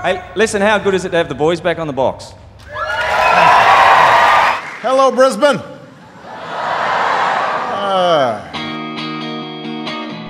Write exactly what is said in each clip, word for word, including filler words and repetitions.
Hey, listen, how good is it to have the boys back on the box? Hello, Brisbane. Uh.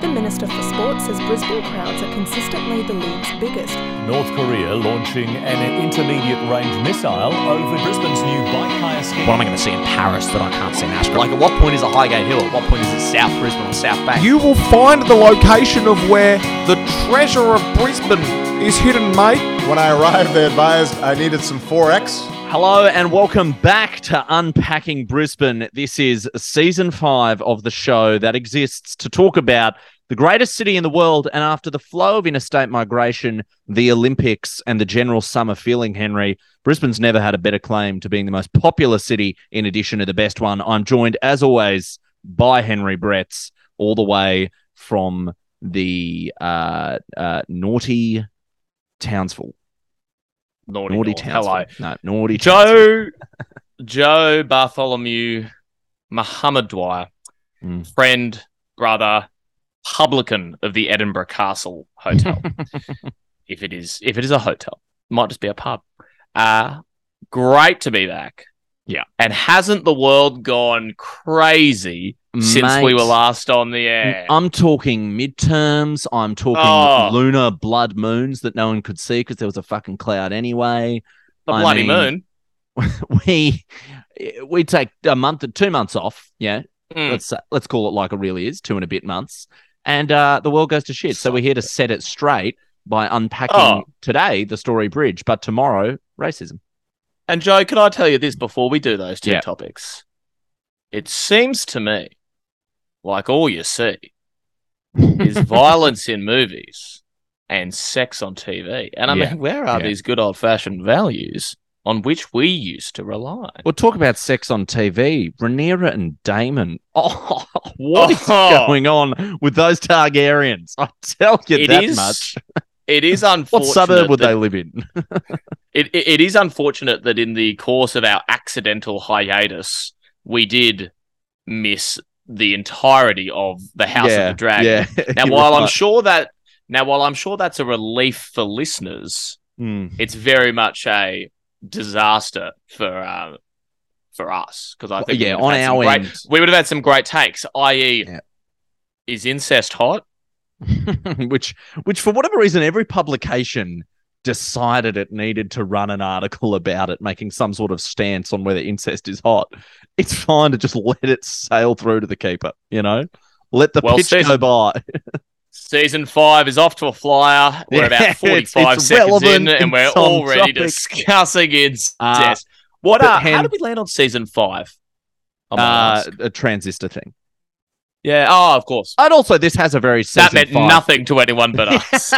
The Minister for Sport says Brisbane crowds are consistently the league's biggest. North Korea launching an intermediate-range missile over Brisbane's new bike-hire scheme. What am I going to see in Paris that I can't see in Ashburn? Like, at what point is a Highgate Hill? At what point is it South Brisbane or South Bank? You will find the location of where the treasure of Brisbane is hidden, mate. When I arrived, they advised I needed some four X. Hello and welcome back to Unpacking Brisbane. This is season five of the show that exists to talk about the greatest city in the world, and after the flow of interstate migration, the Olympics and the general summer feeling, Henry, Brisbane's never had a better claim to being the most popular city in addition to the best one. I'm joined, as always, by Henry Bretz, all the way from the uh, uh, naughty Townsville. Naughty, naughty Townsville. Hello. No, naughty Joe, Joe Bartholomew, Muhammad Dwyer, mm. friend, brother, publican of the Edinburgh Castle Hotel. if it is, if it is a hotel, it might just be a pub. Uh, great to be back. Yeah. And hasn't the world gone crazy since Mate, we were last on the air? I'm talking midterms. I'm talking oh. lunar blood moons that no one could see because there was a fucking cloud anyway. The I bloody mean, moon. We we take a month or two months off. Yeah. Mm. Let's let's call it like it really is, two and a bit months. And uh, the world goes to shit. So we're here to set it straight by unpacking oh. today the Story Bridge, but tomorrow, racism. And, Joe, can I tell you this before we do those two yeah. topics? It seems to me like all you see is violence in movies and sex on T V. And, I yeah. mean, where are yeah. these good old-fashioned values on which we used to rely? Well, talk about sex on T V. Rhaenyra and Daemon. Oh, what is oh. going on with those Targaryens? I tell you it that is- much. It is unfortunate. What suburb would that, they live in? it, it It is unfortunate that in the course of our accidental hiatus, we did miss the entirety of the House yeah, of the Dragon. Yeah, now, while right. I'm sure that now while I'm sure that's a relief for listeners, mm. it's very much a disaster for um, for us because I think well, yeah, on our great, end we would have had some great takes. that is, yeah. is incest hot? which, which for whatever reason, every publication decided it needed to run an article about it, making some sort of stance on whether incest is hot. It's fine to just let it sail through to the keeper, you know? Let the well, pitch season, go by. Season five is off to a flyer. We're yeah, about forty-five it's, it's seconds in, and we're already topic. discussing incest. Uh, what? Uh, hand- how did we land on season five? Uh, a transistor thing. Yeah, oh, of course. And also, this has a very season That meant five. nothing to anyone but us.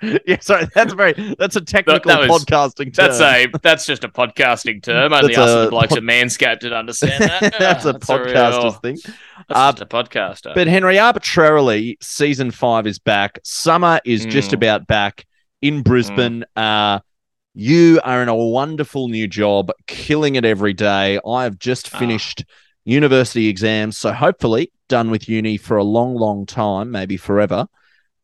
yeah, sorry, that's very that's a technical that, that podcasting was, term. That's a that's just a podcasting term. Only that's us and the blokes pod- of Manscaped did understand that. that's a that's podcaster's a real, thing. That's uh, just a podcaster. But Henry, arbitrarily, season five is back. Summer is mm. just about back in Brisbane. Mm. Uh, you are in a wonderful new job, killing it every day. I have just finished oh. university exams, so hopefully done with uni for a long, long time, maybe forever.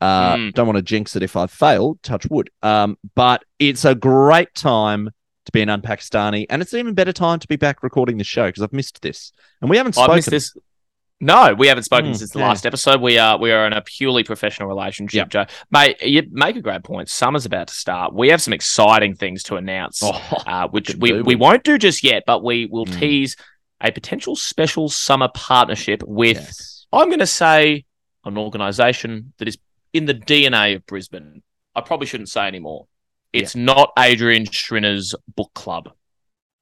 Uh, mm. Don't want to jinx it if I fail, touch wood. Um, but it's a great time to be an Unpakistani, and it's an even better time to be back recording the show because I've missed this. And we haven't spoken. I've missed this. No, we haven't spoken mm, since the yeah. last episode. We are we are in a purely professional relationship, yep. Joe. Mate, you make a great point. Summer's about to start. We have some exciting things to announce, oh, uh, which we, we, we won't do just yet, but we will mm. tease a potential special summer partnership with, yes. I'm going to say, an organisation that is in the D N A of Brisbane. I probably shouldn't say anymore. It's yeah. not Adrian Schrinner's book club.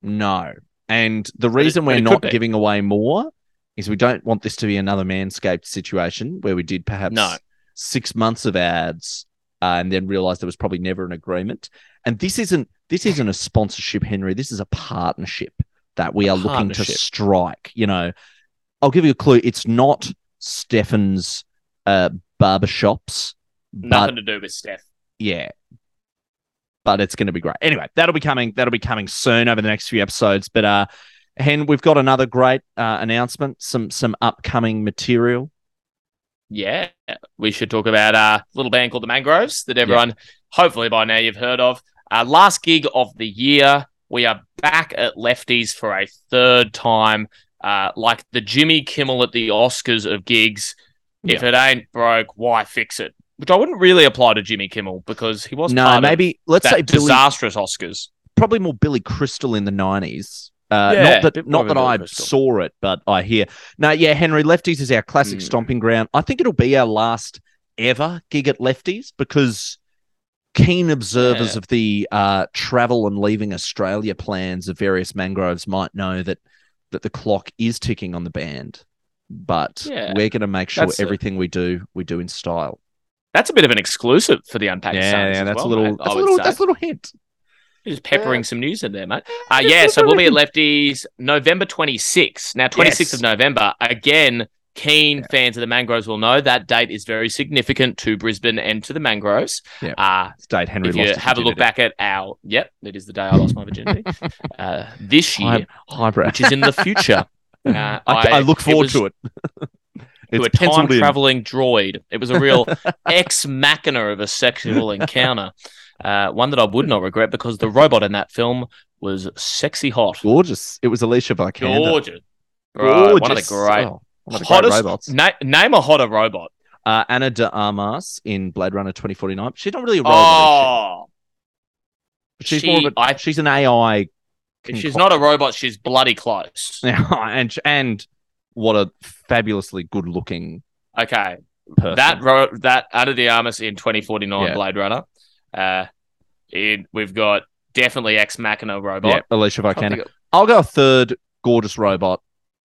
No. And the reason it, we're not giving away more is we don't want this to be another Manscaped situation where we did perhaps no. six months of ads uh, and then realised there was probably never an agreement. And this isn't this isn't a sponsorship, Henry. This is a partnership that we a are looking to strike. You know, I'll give you a clue. It's not Stefan's uh, barbershops. Nothing but, to do with Steph. Yeah. But it's going to be great. Anyway, that'll be coming. That'll be coming soon over the next few episodes. But, uh, Hen, we've got another great uh, announcement, some some upcoming material. Yeah. We should talk about a uh, little band called The Mangroves that everyone yeah. hopefully by now you've heard of. Uh, last gig of the year, we are back at Lefty's for a third time. Uh, like the Jimmy Kimmel at the Oscars of gigs. Yeah. If it ain't broke, why fix it? Which I wouldn't really apply to Jimmy Kimmel because he was no, part maybe, of let's that say Billy, disastrous Oscars. Probably more Billy Crystal in the nineties. Uh, yeah, not that, not that I Crystal. saw it, but I hear. No, yeah, Henry, Lefty's is our classic mm. stomping ground. I think it'll be our last ever gig at Lefty's because keen observers yeah. of the uh, travel and leaving Australia plans of various Mangroves might know that that the clock is ticking on the band, but yeah, we're going to make sure everything a, we do, we do in style. That's a bit of an exclusive for the Unpacked yeah, Sons. Yeah, that's well, a little, that's a little, that's a little hint. You're just peppering yeah. some news in there, mate. Uh, yeah, so we'll be at Lefty's November twenty-sixth. Now, twenty-sixth yes. of November, again, keen yeah. fans of the Mangroves will know that date is very significant to Brisbane and to the Mangroves. Yeah. Uh, it's the date Henry if lost you have virginity. A look back at our, yep, it is the day I lost my virginity. Uh, this year, Hi, which is in the future. Uh, I, I, I look forward it was, to it. It's to a time-traveling droid. It was a real ex-machina of a sexual encounter. Uh, one that I would not regret because the robot in that film was sexy hot. Gorgeous. It was Alicia Vikander. Gorgeous. Right, Gorgeous. One of the great, oh, one of the hottest, great robots. Na- name a hotter robot. Uh, Ana de Armas in Blade Runner twenty forty-nine. She's not really a robot. Oh, is she? She's, she, more of a, I, she's an A I. Concoct- she's not a robot. She's bloody close. and and what a fabulously good-looking okay person. That, ro- that Ana de Armas in twenty forty-nine yeah. Blade Runner. Uh, in, we've got definitely Ex Machina robot. Yeah, Alicia Vikander. I'll go a third gorgeous robot.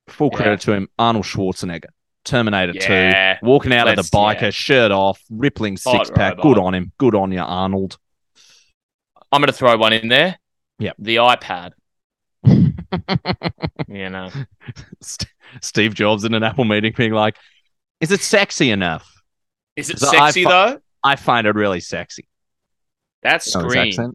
Full credit yeah. to him. Arnold Schwarzenegger. Terminator yeah. two. Walking out Let's, of the biker, yeah. shirt off, rippling six pack. Good on him. Good on you, Arnold. I'm going to throw one in there. Yeah. The iPad. you know. St- Steve Jobs in an Apple meeting being like, is it sexy enough? Is it sexy, I fi- though? I find it really sexy. That scream.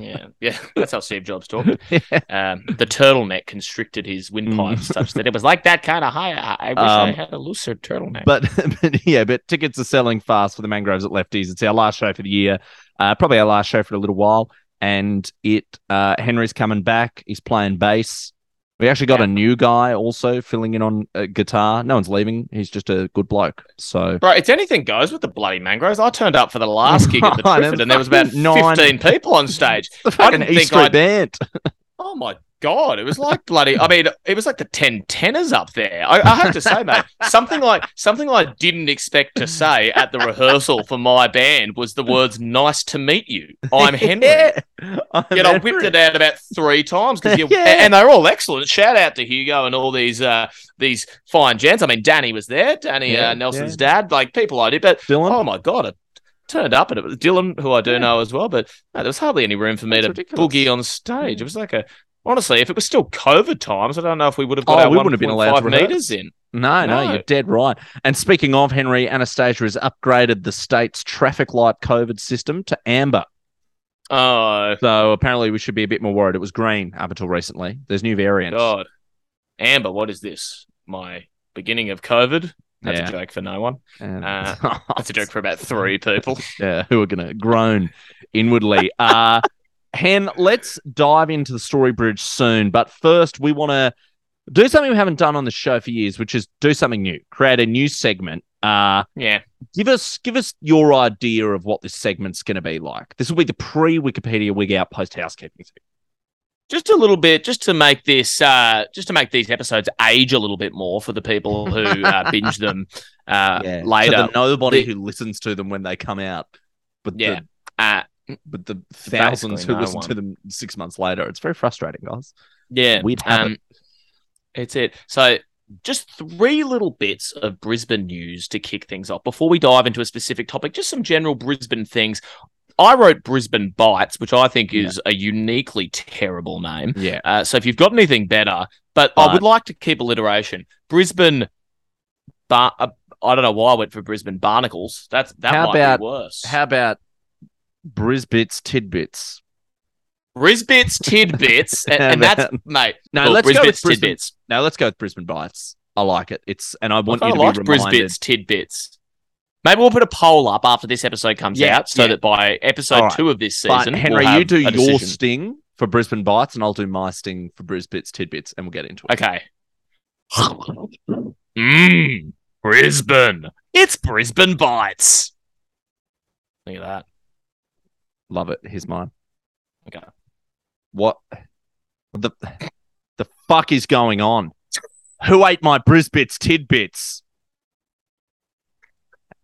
yeah. yeah, that's how Steve Jobs talked. yeah. um, the turtleneck constricted his windpipe such that it was like that kind of high. I wish um, I had a looser turtleneck. But, but yeah, but tickets are selling fast for the Mangroves at Lefty's. It's our last show for the year, uh, probably our last show for a little while. And it uh, Henry's coming back. He's playing bass. We actually got yeah. a new guy also filling in on uh, guitar. No one's leaving. He's just a good bloke. So, bro, it's anything goes with the bloody Mangroves. I turned up for the last gig at the Triffid, and there was about nine... fifteen people on stage. The fucking I didn't East think Street Band. Oh my god, it was like bloody. I mean, it was like the ten tenors up there. I, I have to say, mate, something like something I didn't expect to say at the rehearsal for my band was the words "Nice to meet you." I'm Henry. yeah. I you know, whipped it out about three times because yeah. and they're all excellent. Shout out to Hugo and all these uh, these fine gents. I mean, Danny was there, Danny yeah, uh, Nelson's yeah. dad, like people I did. But Dylan, oh my god, it turned up and it was Dylan, who I do yeah. know as well. But no, there was hardly any room for me That's to ridiculous. boogie on stage. It was like a honestly, if it was still COVID times, I don't know if we would have got oh, our one point five metres in. No, no, no, you're dead right. And speaking of Henry, Anastasia has upgraded the state's traffic light COVID system to amber. Oh, so apparently we should be a bit more worried. It was green up until recently. There's new variants. God, amber. What is this? My beginning of COVID. That's yeah. a joke for no one. Uh, that's a joke for about three people. yeah, who are going to groan inwardly. Uh, Hen, let's dive into the Story Bridge soon. But first, we want to do something we haven't done on the show for years, which is do something new. Create a new segment. Uh, yeah. Give us give us your idea of what this segment's going to be like. This will be the pre-Wikipedia wig out post-housekeeping thing. Just a little bit, just to make this, uh, just to make these episodes age a little bit more for the people who uh, binge them uh, yeah. later. So the nobody the, who listens to them when they come out. But yeah. The, uh, but the thousands who no listen one. to them six months later, it's very frustrating, guys. Yeah. We'd have um, it. It's it. So just three little bits of Brisbane news to kick things off. Before we dive into a specific topic, just some general Brisbane things. I wrote Brisbane Bites, which I think is yeah. a uniquely terrible name. Yeah. Uh, so if you've got anything better, but, but I would like to keep alliteration. Brisbane, bar- uh, I don't know why I went for Brisbane Barnacles. That's That how might about, be worse. How about Brisbits Tidbits? Brisbits Tidbits. and, and that's, mate. No, look, let's Brisbits, go with Brisbane. Tidbits. No, let's go with Brisbane Bites. I like it. It's, and I want I you to be reminded. I like Brisbits Tidbits. Maybe we'll put a poll up after this episode comes yeah, out so yeah. that by episode right. two of this season, but Henry, we'll you do your decision. sting for Brisbane Bites and I'll do my sting for Brisbit's Tidbits and we'll get into it. Okay. Mmm. Brisbane. It's Brisbane Bites. Look at that. Love it. Here's mine. Okay. What the, the fuck is going on? Who ate my Brisbit's Tidbits?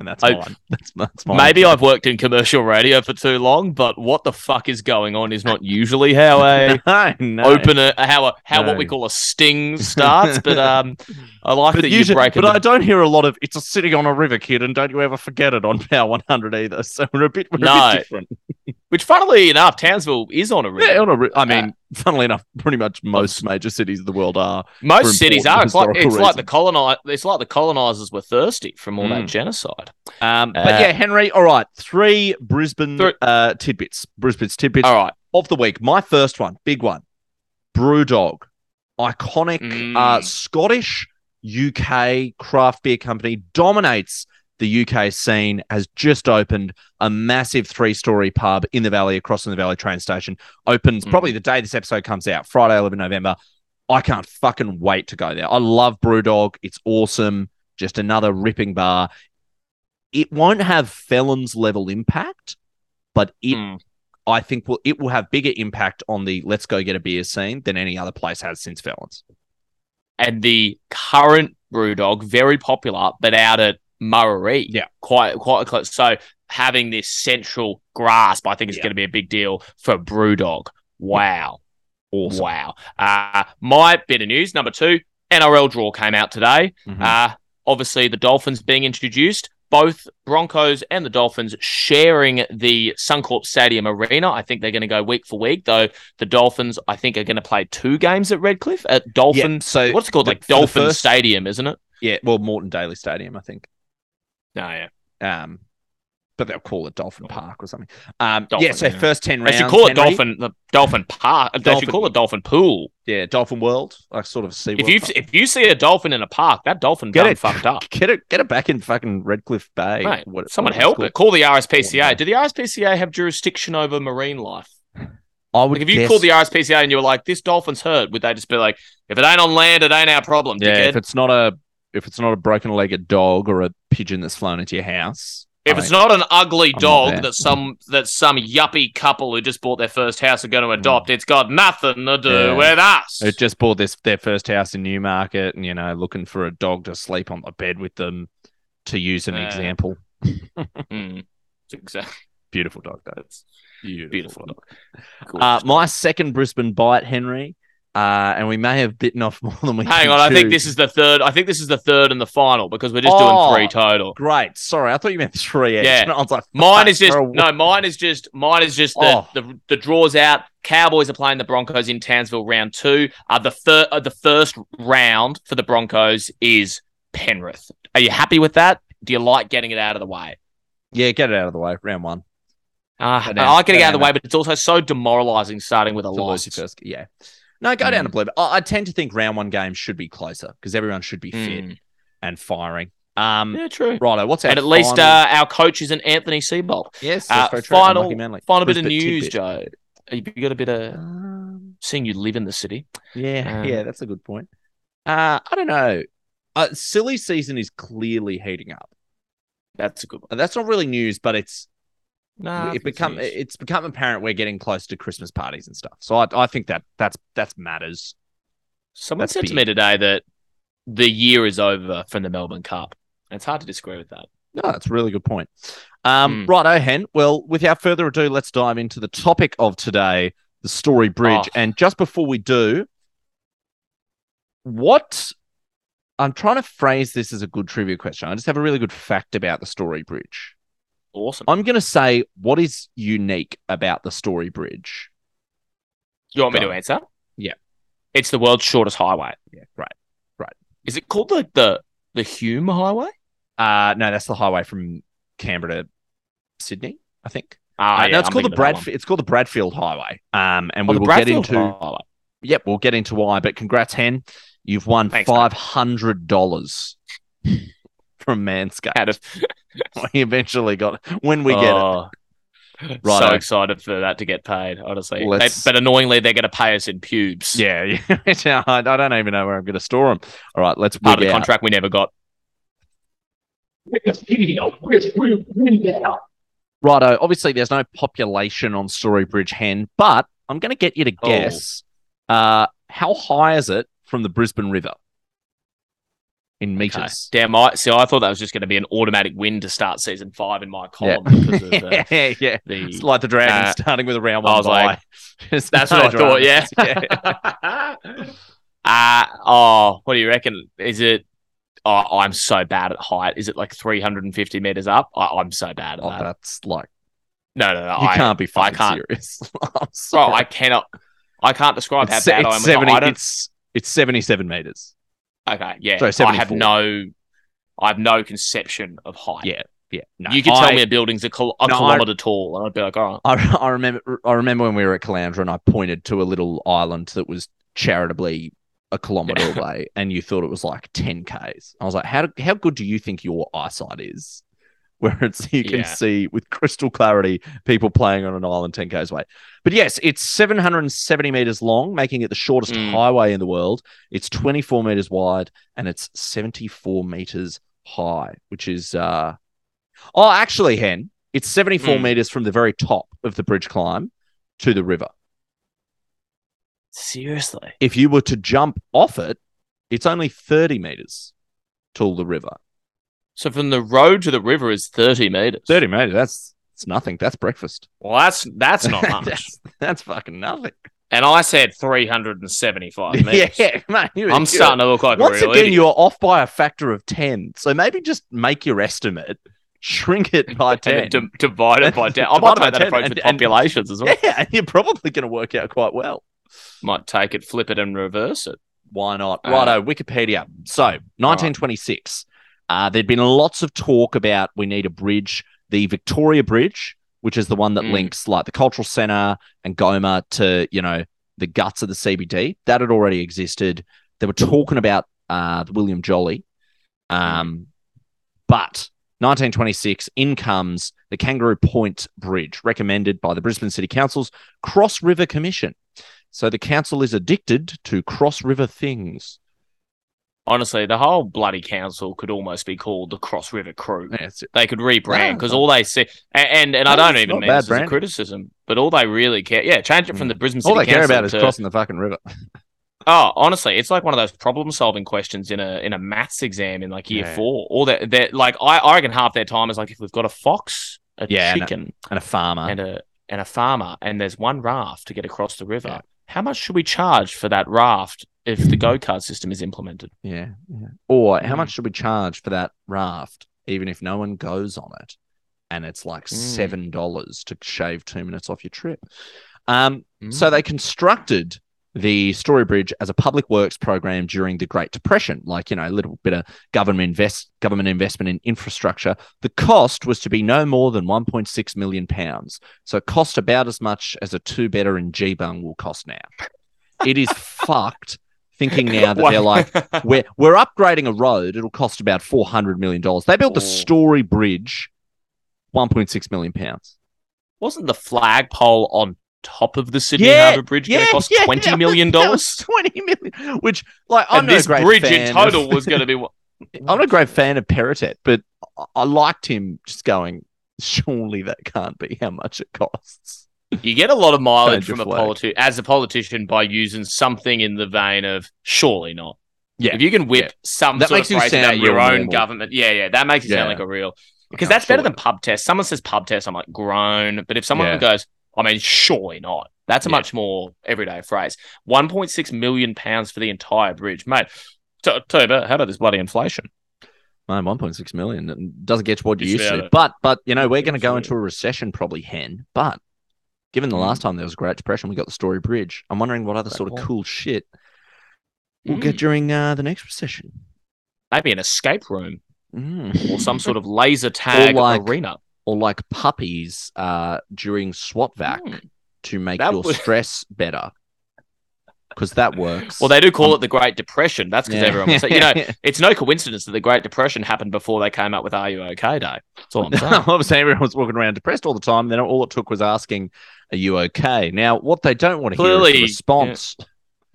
And that's I, mine. That's, that's mine. Maybe I've worked in commercial radio for too long, but what the fuck is going on is not usually how a no, no. open a how a, how no. what we call a sting starts. But um, I like but that usually, you break. But it I don't hear a lot of "It's a sitting on a river, kid," and "Don't you ever forget it" on Power one hundred either. So we're a bit we're no. a bit different. Which, funnily enough, Townsville is on a river. Yeah, on a river. I mean, uh, funnily enough, pretty much most major cities of the world are. Most cities are. It's like, it's like the coloni- It's like the colonizers were thirsty from all mm. that genocide. Um, but uh, yeah, Henry. All right, three Brisbane three. Uh, tidbits. Brisbane's tidbits. All right, of the week. My first one, big one. Brewdog, iconic mm. uh, Scottish U K craft beer company, dominates the U K scene, has just opened a massive three-story pub in the valley, across from the Valley train station. Opens mm. probably the day this episode comes out, Friday, eleventh of November. I can't fucking wait to go there. I love Brewdog. It's awesome. Just another ripping bar. It won't have Felons level impact, but it, mm. I think, will it will have bigger impact on the let's go get a beer scene than any other place has since Felons. And the current Brewdog, very popular, but out at Murray, yeah, quite quite close. So having this central grasp, I think, is yeah. going to be a big deal for Brewdog. Wow, awesome! Wow. Uh, my bit of news number two: N R L draw came out today. Mm-hmm. Uh, obviously, the Dolphins being introduced. Both Broncos and the Dolphins sharing the Suncorp Stadium arena. I think they're going to go week for week, though the Dolphins, I think, are going to play two games at Redcliffe at Dolphin. Yeah, so what's it called? The, like Dolphin first... Stadium, isn't it? Yeah. Well, Morton Daly Stadium, I think. No, yeah. Um, but they'll call it Dolphin Park or something. Um, Dolphin, yeah, so yeah. first ten rounds. They should call it Dolphin the Dolphin Park. Dolphin, they should call it Dolphin Pool. Yeah, Dolphin World. I sort of see. If you if you see a dolphin in a park, that dolphin get it fucked up. Get it, get it back in fucking Redcliffe Bay. Mate, what, someone what help it. Call the R S P C A. Do the R S P C A have jurisdiction over marine life? I would. Like, if you guess... called the R S P C A and you were like, "This dolphin's hurt," would they just be like, "If it ain't on land, it ain't our problem"? Yeah, dickhead. if it's not a. If it's not a broken-legged dog or a pigeon that's flown into your house, if I it's mean, not an ugly dog that some that some yuppie couple who just bought their first house are going to adopt, mm. it's got nothing to do yeah. with us. It just bought this their first house in Newmarket, and you know, looking for a dog to sleep on the bed with them, to use an uh, example. mm, exactly. Beautiful dog, though. It's beautiful, beautiful dog. Cool. Uh, my second Brisbane bite, Henry. Uh, and we may have bitten off more than we. Hang on, chew. I think this is the third. I think this is the third and the final because we're just oh, doing three total. Great, sorry, I thought you meant three. Each. Yeah, I was like, mine is just no. Mine is just mine is just the, oh. the the draws out. Cowboys are playing the Broncos in Townsville round two. Uh, the third, uh, the first round for the Broncos is Penrith. Are you happy with that? Do you like getting it out of the way? Yeah, get it out of the way. Round one. Uh, I like getting it out of the way, but it's also so demoralising starting with a loss. Yeah. No, go down to blue. I, I tend to think round one games should be closer because everyone should be fit mm. and firing. Um, yeah, true. Righto, what's our And at final... least uh, our coach is an Anthony Seabolt. Yes, uh, that's very final, true. Final, final bit of news, tidbit. Joe. You got a bit of um, seeing you live in the city. Yeah, um, yeah, that's a good point. Uh, I don't know. Uh, silly season is clearly heating up. That's a good one. That's not really news, but it's... Nah, it become serious. It's become apparent we're getting close to Christmas parties and stuff. So I, I think that that's that's matters. Someone that's said big. to me today that the year is over from the Melbourne Cup. And it's hard to disagree with that. No, that's a really good point. Um, mm. Righto, Hen. Well, without further ado, let's dive into the topic of today, the Story Bridge. Oh. And just before we do, what I'm trying to phrase this as a good trivia question. I just have a really good fact about the Story Bridge. Awesome. I'm going to say, what is unique about the Story Bridge? You want Go. me to answer? Yeah. It's the world's shortest highway. Yeah, right, right. Is it called the the, the Hume Highway? Uh, no, that's the highway from Canberra to Sydney, I think. Ah, uh, yeah, no, it's I'm called the Bradf- It's called the Bradfield Highway. Um, and oh, we will Bradfield get into. Highway. Yep, we'll get into why. But congrats, Hen. You've won Thanks, five hundred dollars from Manscaped. We eventually got it. When we oh, get it. Right. So on. Excited for that to get paid, honestly. They, but annoyingly, they're going to pay us in pubes. Yeah. yeah. I don't even know where I'm going to store them. All right. Let's Part of the out. contract we never got. Righto. Obviously, there's no population on Story Bridge, Hen, but I'm going to get you to guess oh. uh, how high is it from the Brisbane River in meters? Okay. Damn, I see. I thought that was just going to be an automatic win to start season five in my column. Yeah, because of the, yeah, yeah. The, it's like the dragon uh, starting with a round one. I was like, that's no what I thought. Yeah. yeah. uh, oh, what do you reckon? Is it? Oh, I'm so bad at height. Is it like three hundred fifty meters up? I, I'm so bad at oh, that. That's like. No, no, no. You I, can't be fucking I can't, serious. I'm sorry. Bro, I cannot. I can't describe it's, how bad I am. seventy, I it's, it's seventy-seven meters. Okay, yeah. So I have no I have no conception of height. Yeah, yeah. No, you could I, tell me a building's a, col- a no, kilometre I, tall, and I'd be like, all right. I, I, remember, I remember when we were at Caloundra and I pointed to a little island that was charitably a kilometre away, and you thought it was like ten kays. I was like, how, do, how good do you think your eyesight is? Where it's you can yeah. see with crystal clarity people playing on an island ten kays away. But yes, it's seven hundred seventy meters long, making it the shortest mm. highway in the world. It's twenty-four meters wide and it's seventy-four meters high, which is uh oh, actually, Hen, it's seventy-four mm. meters from the very top of the bridge climb to the river. Seriously, if you were to jump off it, it's only thirty meters till the river. So from the road to the river is thirty meters. Thirty meters. That's it's nothing. That's breakfast. Well, that's that's not much. that's, that's fucking nothing. And I said three hundred and seventy-five meters. Yeah, man. I'm good. starting to look like once a real again idiot. You're off by a factor of ten. So maybe just make your estimate, shrink it by ten, d- divide it by ten. I might make that approach with populations and, as well. Yeah, and you're probably going to work out quite well. Might take it, flip it, and reverse it. Why not? Uh, Righto, Wikipedia. So nineteen twenty-six. Uh, there'd been lots of talk about we need a bridge, the Victoria Bridge, which is the one that mm. links like the Cultural Centre and Goma to, you know, the guts of the C B D. That had already existed. They were talking about uh, the William Jolly. Um, but nineteen twenty-six, in comes the Kangaroo Point Bridge, recommended by the Brisbane City Council's Cross River Commission. So the council is addicted to Cross River things. Honestly, the whole bloody council could almost be called the Cross River Crew. They could rebrand because no, all they see, and and, and no, I don't even mean this as a criticism, but all they really care, yeah, change it from the Brisbane City Council. All they council care about to, is crossing the fucking river. Oh, honestly, it's like one of those problem-solving questions in a in a maths exam in like year yeah. four. All that, they're, like I, I reckon half their time is like if we've got a fox, a yeah, chicken, and a, and a farmer, and a and a farmer, and there's one raft to get across the river. Yeah. How much should we charge for that raft if the go-kart system is implemented? Yeah. yeah. Or how mm. much should we charge for that raft even if no one goes on it and it's like seven dollars mm. to shave two minutes off your trip? Um, mm. So they constructed the Story Bridge as a public works program during the Great Depression, like, you know, a little bit of government invest government investment in infrastructure. The cost was to be no more than one point six million pounds. So it cost about as much as a two-bedder in Geelong will cost now. It is fucked thinking now that they're like, we're, we're upgrading a road. It'll cost about four hundred million dollars. They built oh. the Story Bridge, one point six million pounds. Wasn't the flagpole on top of the Sydney yeah, Harbour Bridge yeah, going to cost yeah, twenty million dollars? twenty million dollars, which, like, I'm and not a great fan. And this bridge in total of, was going to be... What? I'm not a great fan of Perrotet, but I liked him just going, surely that can't be how much it costs. You get a lot of mileage from a politi- as a politician by using something in the vein of, surely not. Yeah. If you can whip yeah. some that sort makes of phrase about your own normal. government. Yeah, yeah, that makes it yeah. sound like a real... Because no, that's better than pub test. Someone says pub test, I'm like, groan. But if someone yeah. goes... I mean, surely not. That's a yeah. much more everyday phrase. one point six million pounds for the entire bridge. Mate, t- tell you about how about this bloody inflation? Man, one point six million. It doesn't get to what you used to. But, but you know, we're going to go into a recession probably, Hen. But given the last time there was a Great Depression, we got the Story Bridge. I'm wondering what other sort of cool shit we'll mm. get during uh, the next recession. Maybe an escape room mm. or some sort of laser tag like- arena. Or like puppies uh, during SWAT vac mm. to make that your would... stress better. because that works. Well, they do call um, it the Great Depression. That's because yeah. everyone was, you know, it's no coincidence that the Great Depression happened before they came up with Are You OK Day. That's all I'm saying. I was saying everyone was walking around depressed all the time. Then all it took was asking, are you OK? Now, what they don't want to clearly, hear is the response. Yeah.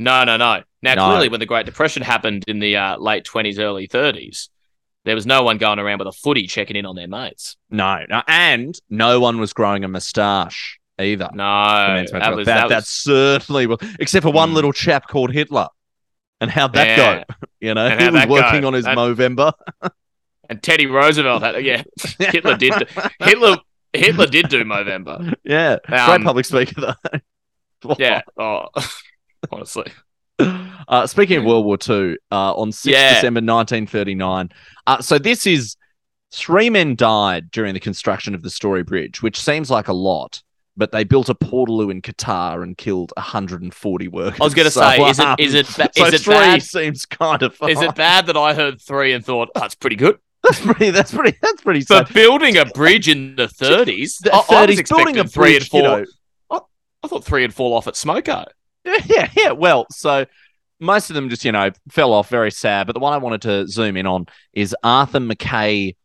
No, no, no. Now, no. clearly, when the Great Depression happened in the uh, late twenties, early thirties, there was no one going around with a footy checking in on their mates. No. no and no one was growing a moustache. Either no, that was, that, that, was... that certainly was, except for one mm. little chap called Hitler, and how'd that yeah. go? You know, he was working go. on his and, Movember, and Teddy Roosevelt. Had, yeah, Hitler did. Do, Hitler Hitler did do Movember. Yeah, um, great public speaker though. yeah, oh, honestly. Uh, speaking of World War Two, uh, on sixth yeah. December nineteen thirty nine. Uh, so this is three men died during the construction of the Story Bridge, which seems like a lot. But they built a portaloo in Qatar and killed one hundred forty workers. I was going to so, say, is it is it ba- so is it three bad? Seems kind of far. Is it bad that I heard three and thought oh, that's pretty good? That's pretty. That's pretty. That's pretty. For sad. building a bridge in the thirties, the thirties I, I was expecting a three bridge, and four. You know, I, I thought three would fall off at Smoko. Yeah, yeah. Well, so most of them just you know fell off. Very sad. But the one I wanted to zoom in on is Arthur McKay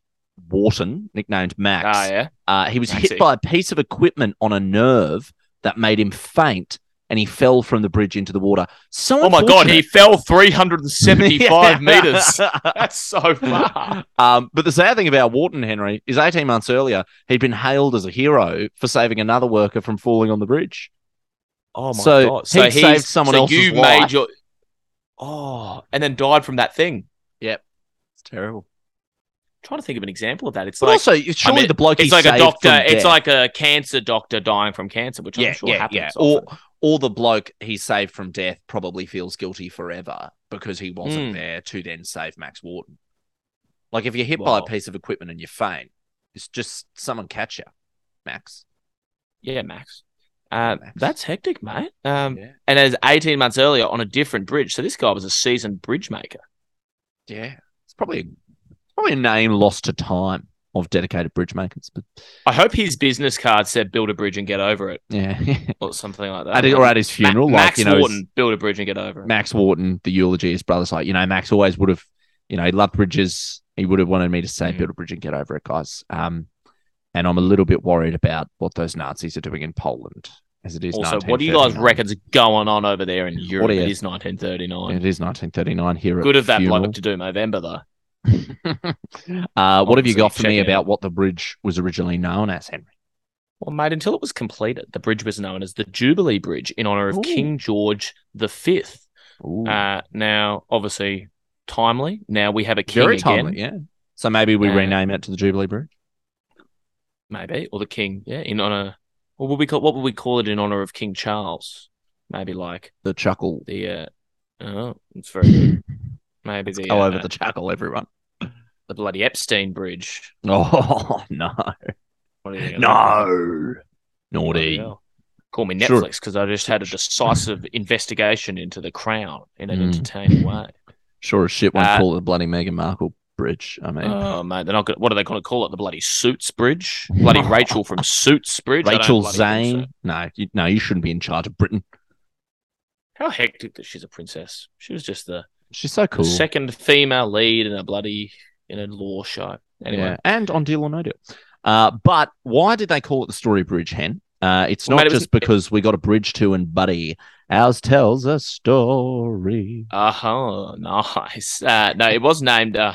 Wharton, nicknamed Max. Oh, yeah. Uh, he was Maxie. hit by a piece of equipment on a nerve that made him faint, and he fell from the bridge into the water. So oh, my God, he fell three hundred seventy-five metres. That's so far. Um, but the sad thing about Wharton, Henry, is eighteen months earlier, he'd been hailed as a hero for saving another worker from falling on the bridge. Oh, my so God. So he saved someone so else's you life. Made your... Oh, and then died from that thing. Yep. It's terrible. Trying to think of an example of that. It's but like also surely I mean, the bloke it's like saved a doctor. It's death. Like a cancer doctor dying from cancer, which yeah, I'm sure yeah, happens. Yeah. Or or the bloke he saved from death probably feels guilty forever because he wasn't mm. there to then save Max Wharton. Like if you're hit well, by a piece of equipment and you faint, it's just someone catch you, Max. Yeah, Max. Uh, Max. That's hectic, mate. Um, yeah. And as eighteen months earlier on a different bridge, so this guy was a seasoned bridge maker. Yeah, it's probably. A- Probably a name lost to time of dedicated bridge makers. But... I hope his business card said "build a bridge and get over it." Yeah, or something like that. At his, or at his funeral, Ma- like Max you know, Wharton, his, build a bridge and get over it. Max Wharton, the eulogy, his brother's like, you know, Max always would have, you know, he loved bridges. He would have wanted me to say, mm. "Build a bridge and get over it, guys." Um, and I'm a little bit worried about what those Nazis are doing in Poland, as it is. Also, what do you guys reckon's going on over there in Europe? It is nineteen thirty-nine. It is nineteen thirty-nine here. Good at of that funeral. Bloke to do Movember though. uh, what have you got for me about out. what the bridge was originally known as, Henry? Well, mate, until it was completed, the bridge was known as the Jubilee Bridge in honour of Ooh. King George the Fifth. Uh, now, obviously, timely. Now we have a king Very again. Timely, yeah. So maybe we uh, rename it to the Jubilee Bridge? Maybe. Or the king, yeah, in honour... What would we call, what would we call it in honour of King Charles? Maybe like... The Chuckle. The... Uh, oh, it's very good. Maybe the... Go uh, over the Chuckle, everyone. The bloody Epstein Bridge. Oh, no. What are you no. Naughty. Oh, call me Netflix because sure. I just had a decisive investigation into the crown in an mm. entertaining way. Sure as shit won't uh, call it the bloody Meghan Markle Bridge. I mean. Oh, mate. They're not gonna, what are they going to call it? The bloody Suits Bridge? Bloody Rachel from Suits Bridge? Rachel Zane? No you, no, you shouldn't be in charge of Britain. How hectic that she's a princess. She was just the... She's so cool. Second female lead in a bloody... in a law show. Anyway. Yeah. And on Deal or No Deal. Uh, but why did they call it the Story Bridge, Hen? Uh, it's well, not mate, just it was... because we got a bridge to and buddy. Ours tells a story. Uh-huh. Nice. Uh, no, it was named... Uh,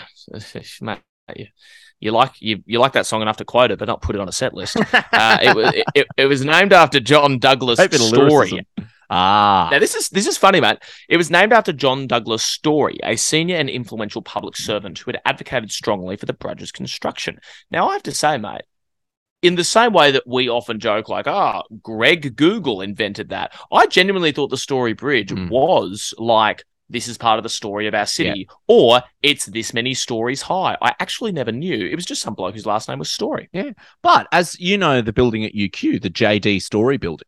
mate, you, you, like, you, you like that song enough to quote it, but not put it on a set list. Uh, it, was, it, it, it was named after John Douglas' story. Ah. Now, this is this is funny, mate. It was named after John Douglas Story, a senior and influential public servant who had advocated strongly for the bridge's construction. Now, I have to say, mate, in the same way that we often joke like, ah, oh, Greg Google invented that, I genuinely thought the Story Bridge mm. was like, this is part of the story of our city, yeah. or it's this many stories high. I actually never knew. It was just some bloke whose last name was Story. Yeah, but as you know, the building at U Q, the J D Story building,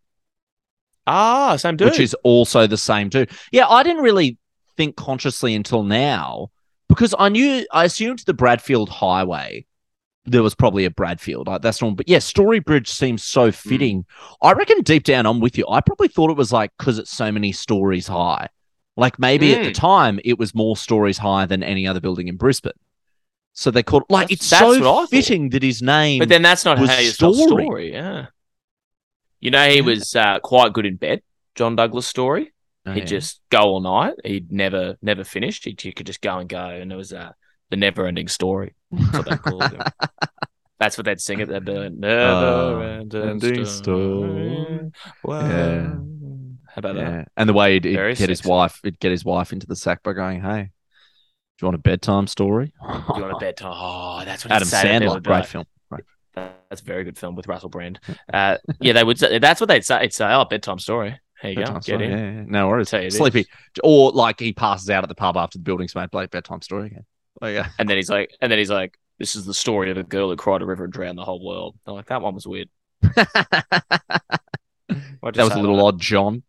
Ah, same dude. Which is also the same dude. Yeah, I didn't really think consciously until now because I knew, I assumed the Bradfield Highway there was probably a Bradfield. Like, that's normal. But yeah, Story Bridge seems so fitting. Mm. I reckon deep down, I'm with you. I probably thought it was like because it's so many stories high. Like maybe mm. at the time, it was more stories higher than any other building in Brisbane. So they called like that's, it's that's so fitting that his name. But then that's not how his story. story. Yeah, you know he yeah. was uh, quite good in bed. John Douglas Story. Oh, he'd yeah. just go all night. He'd never never finished. He, he could just go and go, and it was uh, the never ending story. That's what they called him. That's what they'd sing at that bit. Never ending story. Wow. Yeah. How about yeah. that? And the way he'd, he'd get sexy. his wife, he'd get his wife into the sack by going, "Hey, do you want a bedtime story? Do you want a bedtime?" Oh, that's what Adam Sandler, great film. Right. That's a very good film with Russell Brand. Uh, yeah, they would. Say, that's what they'd say. It's say, "Oh, bedtime story. Here you bedtime go, story. Get in." Yeah, yeah. No worries. Sleepy, or like he passes out at the pub after the building's made. Play bedtime story again. Oh, yeah. And then he's like, and then he's like, "This is the story of a girl who cried a river and drowned the whole world." I'm like, that one was weird. That was a little that? odd, John.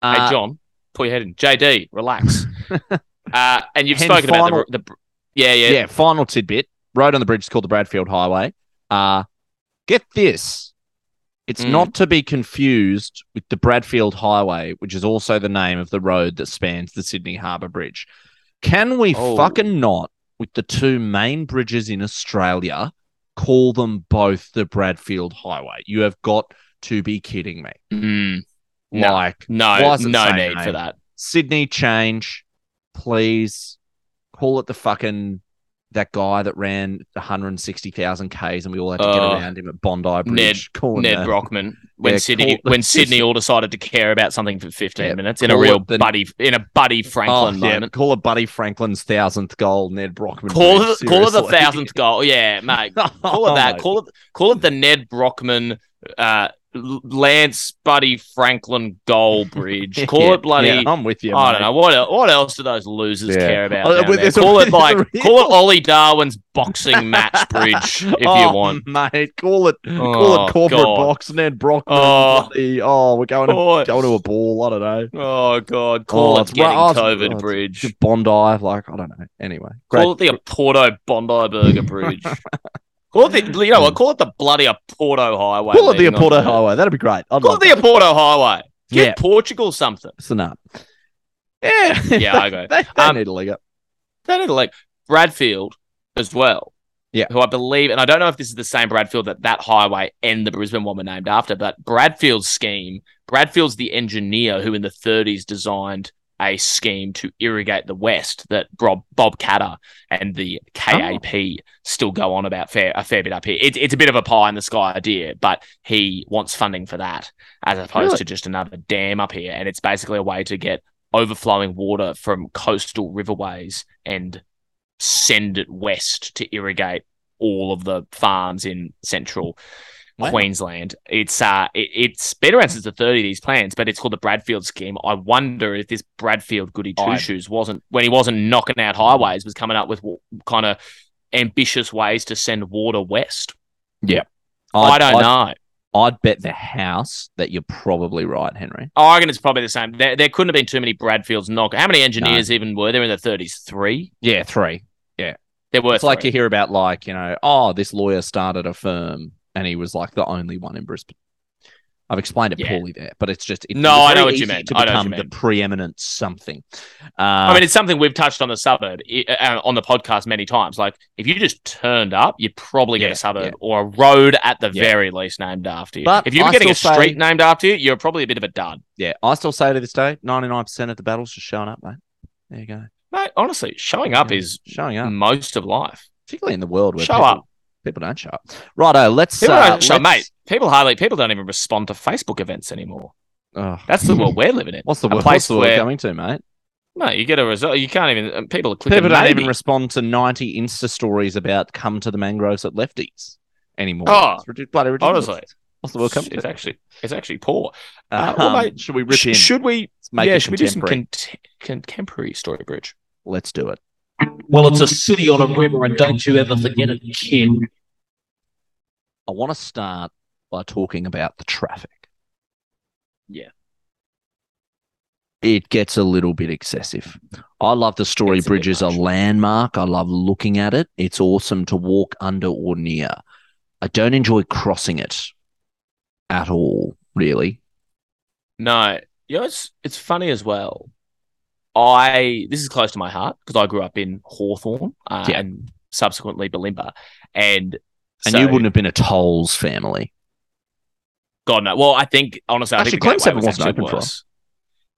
Uh, hey, John, put your head in. J D, relax. Uh, and you've and spoken final, about the, the yeah, yeah, yeah. Final tidbit: road on the bridge is called the Bradfield Highway. Uh, get this: it's mm. not to be confused with the Bradfield Highway, which is also the name of the road that spans the Sydney Harbour Bridge. Can we oh. fucking not, with the two main bridges in Australia, call them both the Bradfield Highway? You have got to be kidding me! Mm. Like, no, no, no need name? for that. Sydney, change. Please call it the fucking that guy that ran one hundred sixty thousand Ks and we all had to get uh, around him at Bondi Bridge. Ned, Ned Brockman. When yeah, Sydney when the, Sydney all decided to care about something for fifteen yeah, minutes in a real the, buddy in a Buddy Franklin oh, moment. Yeah, call it Buddy Franklin's thousandth goal, Ned Brockman. Call Bridge, it seriously. Call it the thousandth goal. Yeah, mate. Call it that. Call it call it the Ned Brockman uh, Lance Buddy Franklin goal bridge. Call yeah, it bloody. Yeah, I'm with you. I mate. don't know what. What else do those losers yeah. care about? Uh, well, call a, it like real... call it Ollie Darwin's boxing match bridge if oh, you want, mate. Call it oh, call it corporate God. box Ned Brockman. Oh, bloody, oh we're going to, going to a ball. I don't know. Oh God, call oh, it getting right, COVID oh, bridge. Bondi, like I don't know. Anyway, call great. it the Porto Bondi Burger Bridge. Call it the, you know what? Call it the bloody Oporto Highway. Call it the Oporto Highway. That'd be great. I'd call it the Oporto Highway. Get yeah. Portugal something. It's enough. Yeah. Yeah, I go. They, they um, need a leg up. They need a leg. Bradfield as well. Yeah. Who I believe, and I don't know if this is the same Bradfield that that highway and the Brisbane one were named after, but Bradfield's scheme, Bradfield's the engineer who in the thirties designed a scheme to irrigate the West that Bob, Bob Catter and the K A P oh. still go on about fair, a fair bit up here. It, it's a bit of a pie-in-the-sky idea, but he wants funding for that as opposed really? to just another dam up here. And it's basically a way to get overflowing water from coastal riverways and send it west to irrigate all of the farms in central Wow. Queensland. It's uh, it, it's been around since the thirties, these plans, but it's called the Bradfield scheme. I wonder if this Bradfield goody two shoes wasn't, when he wasn't knocking out highways, was coming up with w- kind of ambitious ways to send water west. Yeah, I'd, I don't I'd, know. I'd bet the house that you're probably right, Henry. I reckon it's probably the same. There, there couldn't have been too many Bradfields knock. How many engineers no. even were there in the thirties? Three. Yeah, three. Yeah, there were. It's three. Like you hear about, like you know, oh, this lawyer started a firm. And he was like the only one in Brisbane. I've explained it yeah. poorly there, but it's just... It's no, I know what you meant. To I become know the preeminent something. Uh, I mean, it's something we've touched on the suburb, uh, on the podcast many times. Like, if you just turned up, you'd probably get yeah, a suburb yeah. or a road at the yeah. very least named after you. But if you were I getting a street say, named after you, you're probably a bit of a dud. Yeah, I still say to this day, ninety-nine percent of the battle's just showing up, mate. There you go. Mate, honestly, showing up yeah, is showing up. most of life. Particularly in the world where Show people- up. People don't show up. Righto, let's... People don't uh, show up, mate. People hardly... People don't even respond to Facebook events anymore. Oh. That's the world we're living in. What's the world, what's the world where, coming to, mate? No, you get a result. You can't even... People are clicking... People don't maybe. even respond to ninety Insta stories about come to the mangroves at Lefty's anymore. Oh, it's ridiculous, bloody ridiculous. Honestly. What's the world coming it's to? Actually, it's actually poor. Uh, uh, um, well, mate, should we rip sh- in? Should we... Yeah, should we do some con- contemporary story bridge? Let's do it. Well, it's a city on a river, and don't you ever forget it, kid. I want to start by talking about the traffic. Yeah. It gets a little bit excessive. I love the Story Bridge as a landmark. I love looking at it. It's awesome to walk under or near. I don't enjoy crossing it at all, really. No. You know, it's, it's funny as well. I This is close to my heart because I grew up in Hawthorne uh, yeah. and subsequently Bulimba. And, and so, you wouldn't have been a Tolls family. God, no. Well, I think, honestly, actually, I think Clem Seven was wasn't open for us.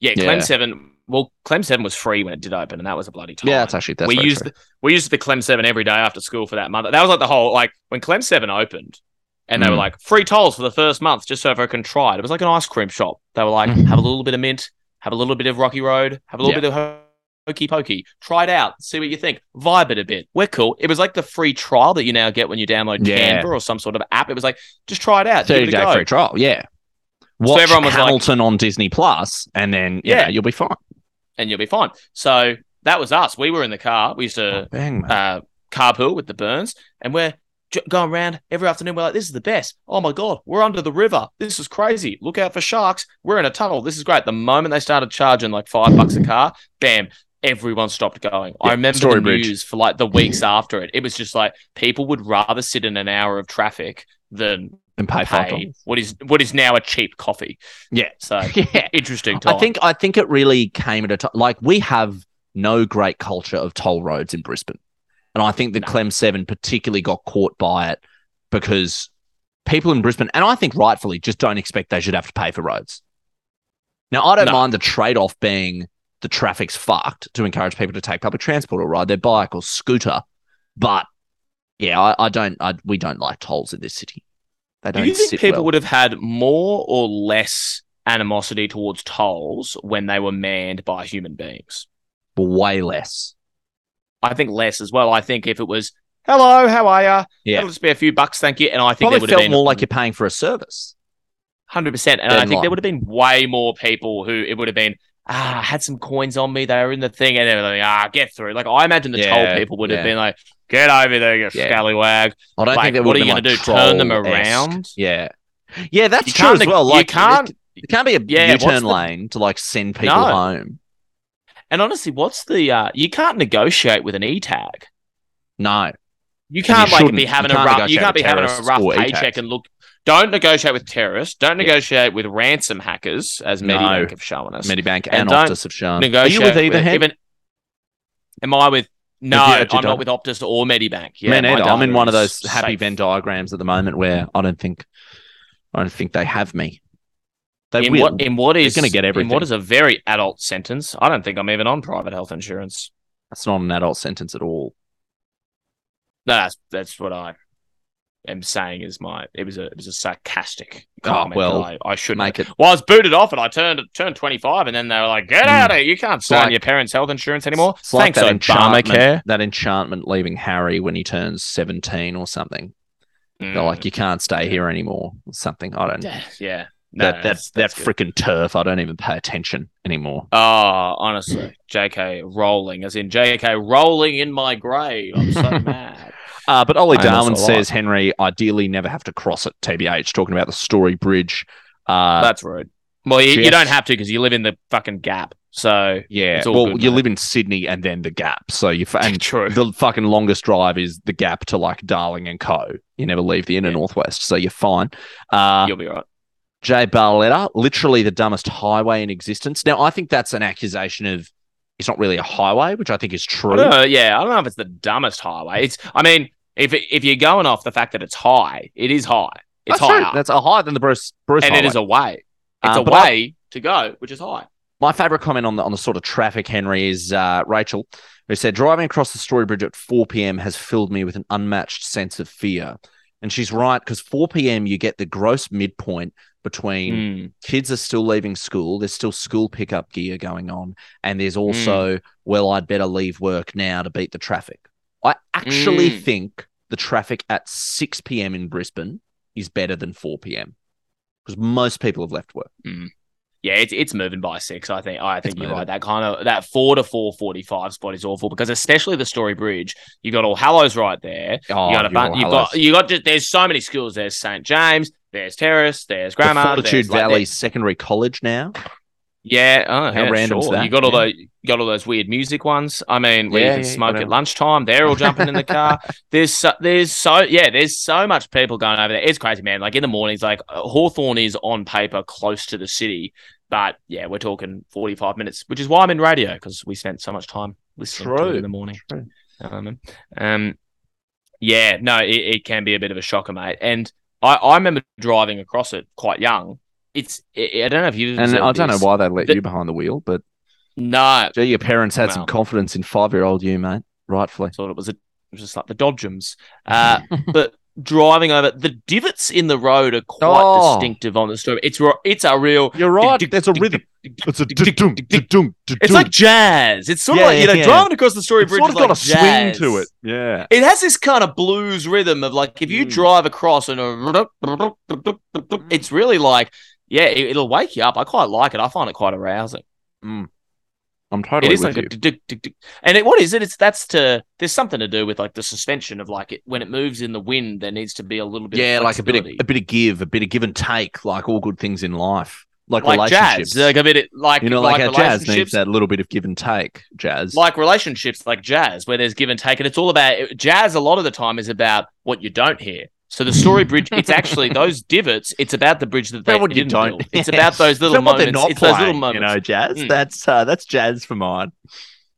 Yeah, yeah, Clem Seven. Well, Clem Seven was free when it did open, and that was a bloody time. Yeah, that's actually that's we used true. The, we used the Clem Seven every day after school for that month. That was like the whole like when Clem Seven opened, and mm. they were like free tolls for the first month just so everyone can try it. It was like an ice cream shop. They were like, have a little bit of mint, have a little bit of Rocky Road, have a little yeah. bit of Hokey Pokey, try it out, see what you think, vibe it a bit. We're cool. It was like the free trial that you now get when you download yeah. Canva or some sort of app. It was like just try it out, thirty day free trial, yeah. Watch so everyone was Hamilton like, on Disney Plus, and then yeah, yeah, you'll be fine. And you'll be fine. So that was us. We were in the car. We used to oh, bang, uh, carpool with the Burns, and we're j- going around every afternoon. We're like, "This is the best! Oh my god, we're under the river. This is crazy. Look out for sharks. We're in a tunnel. This is great." The moment they started charging like five bucks a car, bam, everyone stopped going. Yeah, I remember Story the Bridge. News for like the weeks after it. It was just like people would rather sit in an hour of traffic than. And pay five dollars. What is what is now a cheap coffee? Yeah, so yeah. interesting time. I think I think it really came at a time. Like we have no great culture of toll roads in Brisbane, and I think the no. Clem Seven particularly got caught by it because people in Brisbane, and I think rightfully, just don't expect they should have to pay for roads. Now I don't no. mind the trade-off being the traffic's fucked to encourage people to take public transport or ride their bike or scooter, but yeah, I, I don't. I, we don't like tolls in this city. Do you think people well. would have had more or less animosity towards tolls when they were manned by human beings? Way less. I think less as well. I think if it was, hello, how are you? Yeah. It'll just be a few bucks, thank you. And I think it would have been more like you're paying for a service. one hundred percent. And I think there would have been way more people who it would have been, ah, I had some coins on me. They were in the thing. And they were like, ah, get through. Like, I imagine the yeah, toll people would yeah. have been like, get over there, you yeah. scallywag. I don't like, think that what are you going like to do? Turn them around? Yeah. Yeah, that's true as well. Like, you can't, it, it can't be a yeah, U-turn the, lane to like send people no. home. And honestly, what's the, uh, you can't negotiate with an e-tag. No. You can't you like be having a rough, you can't be having a rough paycheck and look. Don't negotiate with terrorists. Don't negotiate yeah. with ransom hackers, as Medibank no. have shown us. Medibank and, and Optus have shown. Negotiate Are you with either with, even, Am I with? No, I'm not done? with Optus or Medibank. Yeah, Man, I'm in one of those safe. happy Venn diagrams at the moment where I don't think, I don't think they have me. They in will. What, in what is going to get everything? In what is a very adult sentence? I don't think I'm even on private health insurance. That's not an adult sentence at all. No, that's that's what I. am saying is my it was a it was a sarcastic comment. Oh, well, I, I should make it. Well, I was booted off and I turned turned twenty-five, and then they were like, "Get mm. out of here! You can't sign like, your parents' health insurance anymore." It's Thanks, like that Obamacare. That enchantment leaving Harry when he turns seventeen or something. Mm. They're like, "You can't stay here anymore." Or something. I don't. Yeah. No, that that's, that's that freaking turf. I don't even pay attention anymore. Oh, honestly, J K Rowling, as in J K Rowling in my grave. I'm so mad. Uh, but Ollie Darwin says, like. Henry, ideally never have to cross it, T B H, talking about the Story Bridge. Uh, That's rude. Well, you, Jeff, you don't have to because you live in the fucking Gap. So, yeah. It's all well, good, you man. Live in Sydney and then the Gap. So, you and True. The fucking longest drive is the Gap to like Darling and Co. You never leave the inner yeah. northwest. So, you're fine. Uh, You'll be right. Jay Barletta, literally the dumbest highway in existence. Now, I think that's an accusation of it's not really a highway, which I think is true. I don't know, yeah, I don't know if it's the dumbest highway. It's, I mean, if if you're going off the fact that it's high, it is high. It's That's higher. True. That's a higher than the Bruce Bruce. And highway. It is a way. It's um, a way I, to go, which is high. My favourite comment on the on the sort of traffic, Henry, is uh, Rachel, who said, "Driving across the Story Bridge at four p.m. has filled me with an unmatched sense of fear." And she's right, because four p.m. you get the gross midpoint between mm. kids are still leaving school, there's still school pickup gear going on, and there's also, mm. well, I'd better leave work now to beat the traffic. I actually mm. think the traffic at six p.m. in Brisbane is better than four p.m. because most people have left work. Mm. Yeah, it's it's moving by six. I think I think it's you're moving. Right. That kind of that four to four forty five spot is awful because especially the Story Bridge, you got All Hallows right there. Oh, you got a bunch. You got you got. Just, there's so many schools. There's Saint James. There's Terrace. There's Grammar. The Fortitude there's, Valley like, Secondary College now. Yeah, oh, how yeah, random sure. is that? You got all yeah. those, you got all those weird music ones. I mean, where yeah, you can yeah, smoke at lunchtime. They're all jumping in the car. There's, so, there's so yeah, there's so much people going over there. It's crazy, man. Like in the mornings, like Hawthorne is on paper close to the city, but yeah, we're talking forty-five minutes, which is why I'm in radio because we spent so much time listening True. to it in the morning. True. Um, um, yeah, no, it, it can be a bit of a shocker, mate. And I, I remember driving across it quite young. It's I don't know if you and I don't this, know why they let but, you behind the wheel, but no, gee, your parents had well, some confidence in five-year-old you, mate. Rightfully, I thought it was a, it was just like the Dodgems. Uh, but driving over the divots in the road are quite oh. distinctive on the story. It's it's a real. You're right. There's a rhythm. It's a It's like jazz. It's sort yeah, of like you know yeah. driving across the Story Bridge. It's sort of got like a jazz. swing to it. Yeah, it has this kind of blues rhythm of like if you mm. drive across and a, it's really like. Yeah, it'll wake you up. I quite like it. I find it quite arousing. Mm. I'm totally. It is with like you. A d- d- d- and it, what is it? It's that's to. There's something to do with like the suspension of like it, when it moves in the wind. There needs to be a little bit. Yeah, of like a bit, of, a bit of give, a bit of give and take, like all good things in life, like, like relationships, jazz, like a bit, of, like you know, like, like how jazz needs that little bit of give and take, jazz, like relationships, like jazz, where there's give and take, and it's all about jazz. A lot of the time is about what you don't hear. So the Story Bridge, it's actually those divots. It's about the bridge that they that didn't don't, build. It's yeah. about those little it's moments. It's playing, those little moments. You know, jazz. Mm. That's uh, that's jazz for mine.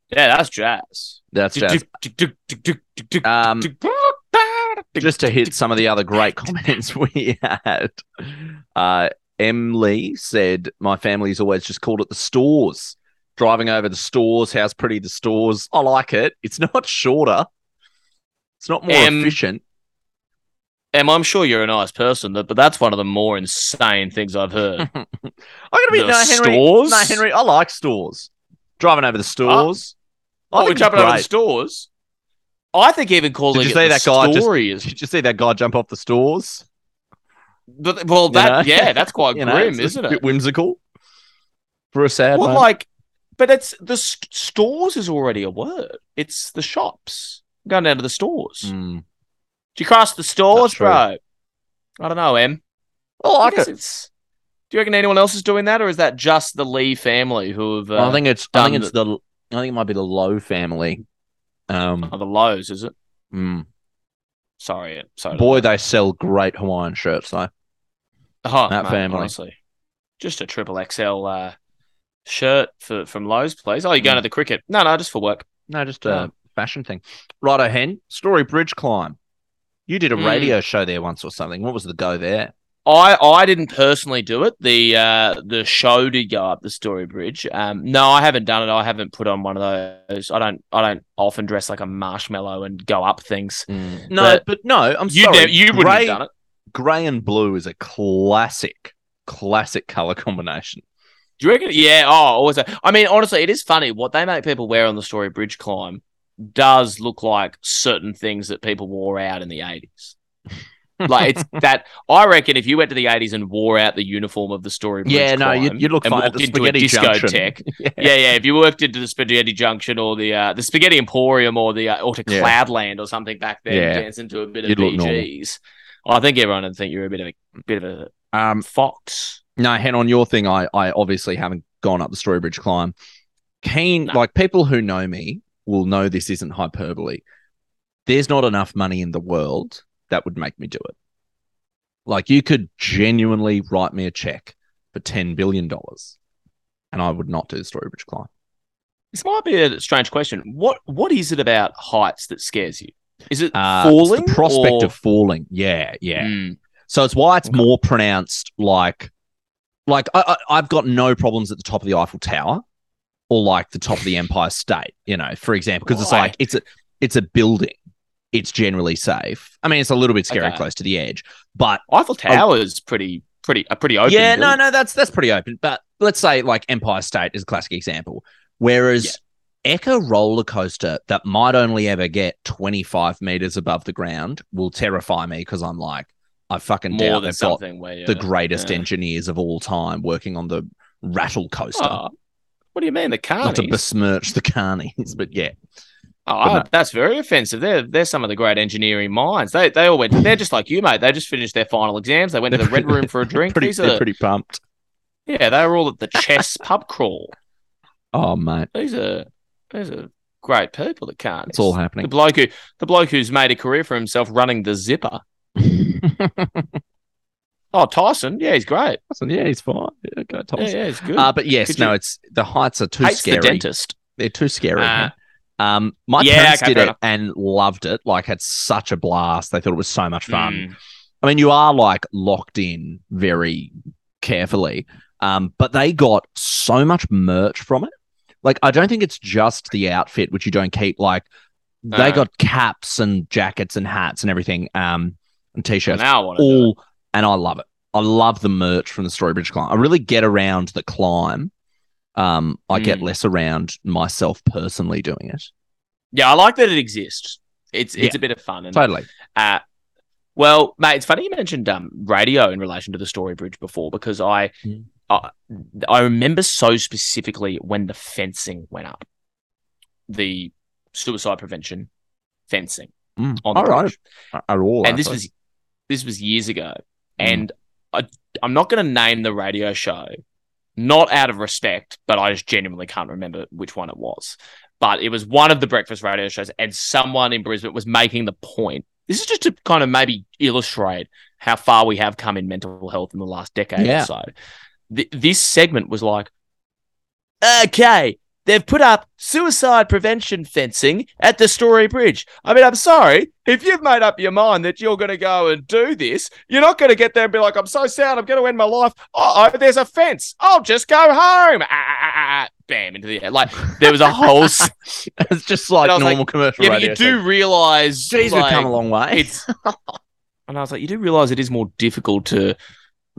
Yeah, that's jazz. That's jazz. um, just to hit some of the other great comments we had, uh, M. Lee said, "My family's always just called it the stores. Driving over the stores, how's pretty the stores. I like it. It's not shorter. It's not more M- efficient." Em, I'm sure you're a nice person, but that's one of the more insane things I've heard. I'm gonna be the no Henry. Stores? No Henry, I like stores. Driving over the stores. Oh, we're jumping over the stores. I think even calling did you it see that guy story just, is. Did you see that guy jump off the stores? But, well, that you know? yeah, that's quite grim, know, isn't it? A bit whimsical for a sad. Well, moment. like, but it's the st- stores is already a word. It's the shops. I'm going down to the stores. Mm. Do you cross the stores, bro? I don't know, Em. I like I it. It's... Do you reckon anyone else is doing that, or is that just the Lee family who have? Uh, I think it's. I think it's the... the. I think it might be the Lowe family. Um, oh, the Lows, is it? Mm. Sorry, sorry. Boy, they sell great Hawaiian shirts, though. Oh, that mate, family, honestly, just a triple X L uh, shirt for from Lowe's, please. Oh, you're going mm. to the cricket? No, no, just for work. No, just a uh, fashion thing. Righto, Hen. Story Bridge climb. You did a radio mm. show there once or something. What was the go there? I, I didn't personally do it. The uh, the show did go up the Story Bridge. Um, no, I haven't done it. I haven't put on one of those. I don't I don't often dress like a marshmallow and go up things. Mm. No, but, but no, I'm you sorry. Ne- you wouldn't gray, have done it. Grey and blue is a classic, classic colour combination. Do you reckon? Yeah. Oh, always. A, I mean, honestly, it is funny. What they make people wear on the Story Bridge climb does look like certain things that people wore out in the eighties. Like, it's that... I reckon if you went to the eighties and wore out the uniform of the Story Bridge yeah, no, you, you look and fine walked into a discotheque... yeah. yeah, yeah, if you worked into the Spaghetti Junction or the uh, the Spaghetti Emporium or the uh, or to yeah. Cloudland or something back there yeah. and dance into a bit of B Gs, I think everyone would think you're a bit of a bit of a um, fox. No, Hen, on your thing, I, I obviously haven't gone up the Story Bridge climb. Keen, no. like, people who know me will know this isn't hyperbole. There's not enough money in the world that would make me do it. Like, you could genuinely write me a check for ten billion dollars and I would not do the Story Bridge climb. This might be a strange question. What What is it about heights that scares you? Is it uh, falling? It's the prospect or... of falling. Yeah, yeah. Mm. So it's why it's okay. more pronounced. Like, like I, I, I've got no problems at the top of the Eiffel Tower. Or like the top of the Empire State, you know, for example, because it's like it's a it's a building. It's generally safe. I mean, it's a little bit scary, okay. close to the edge, but Eiffel Tower a, is pretty pretty a pretty open. Yeah, building. no, no, that's that's pretty open. But let's say like Empire State is a classic example. Whereas yeah. Echo roller coaster that might only ever get twenty-five meters above the ground will terrify me because I'm like, I fucking More doubt they've got where, yeah, the greatest yeah. engineers of all time working on the rattle coaster. Oh. What do you mean, the carnies? Not to besmirch the carnies, but yeah. Oh, but no. That's very offensive. They're they're some of the great engineering minds. They they all went. They're just like you, mate. They just finished their final exams. They went they're to the pretty, red room for a drink. Pretty, These they're are, pretty pumped. Yeah, they were all at the Chess pub crawl. Oh, mate. These are these are great people that can't. It's all happening. The bloke who the bloke who's made a career for himself running the zipper. Oh, Tyson. Yeah, he's great. Tyson, yeah, he's fine. Yeah, go Tyson. Yeah, yeah, it's good. Uh, but yes, Could no, you... it's the heights are too Hates scary. The dentist. They're too scary. Uh, um, my yeah, parents okay, did it enough. and loved it. Like, had such a blast. They thought it was so much fun. Mm. I mean, you are like locked in very carefully, um, but they got so much merch from it. Like, I don't think it's just the outfit, which you don't keep. Like, no. They got caps and jackets and hats and everything, um, and t-shirts. Now I want to all. Do it. And I love it. I love the merch from the Story Bridge climb. I really get around the climb. Um, I mm. get less around myself personally doing it. Yeah, I like that it exists. It's it's yeah, a bit of fun. And, totally. Uh, well, mate, it's funny you mentioned um, radio in relation to the Story Bridge before, because I, mm. I I remember so specifically when the fencing went up, the suicide prevention fencing mm. on the All bridge. Right. Are all and this was this was years ago. And I, I'm not going to name the radio show, not out of respect, but I just genuinely can't remember which one it was. But it was one of the breakfast radio shows, and someone in Brisbane was making the point. This is just to kind of maybe illustrate how far we have come in mental health in the last decade yeah. or so. Th- this segment was like, okay, they've put up suicide prevention fencing at the Story Bridge. I mean, I'm sorry. If you've made up your mind that you're going to go and do this, you're not going to get there and be like, I'm so sad, I'm going to end my life. Uh-oh, there's a fence. I'll just go home. Ah, ah, ah, bam, into the air. Like, there was a whole... It's just like normal like, commercial yeah, radio. But you do realise... Jeez, like, we've come a long way. It's... And I was like, you do realise it is more difficult to...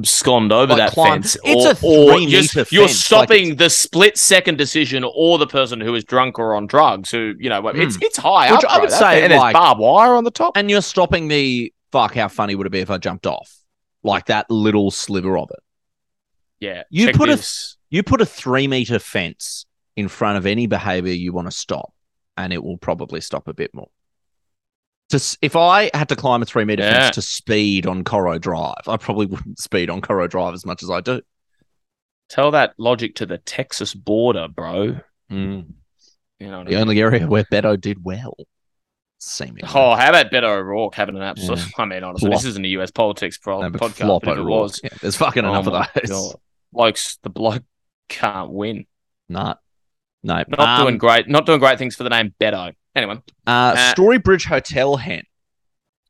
Scond over like that climb. fence, it's or, a three or just, fence. You're stopping like the split second decision, or the person who is drunk or on drugs. Who you know, it's mm. it's high. Which up, I would right? say, and like, there's barbed wire on the top. And you're stopping the fuck. How funny would it be if I jumped off? Like that little sliver of it. Yeah, you put this. a you put a three meter fence in front of any behaviour you want to stop, and it will probably stop a bit more. To, if I had to climb a three-metre yeah. fence to speed on Corrow Drive, I probably wouldn't speed on Corrow Drive as much as I do. Tell that logic to the Texas border, bro. Mm. You know what the I mean? Only area where Beto did well, seemingly. Oh, how about Beto O'Rourke having an absolute... Yeah. I mean, honestly, flop. This isn't a U S politics problem. No, podcast, but if it was... Yeah, there's fucking oh enough of those. God. Blokes, the bloke can't win. Nah. No. Not um, doing great. Not doing great things for the name Beto. Anyway. Uh, uh, Story Bridge Hotel Hen.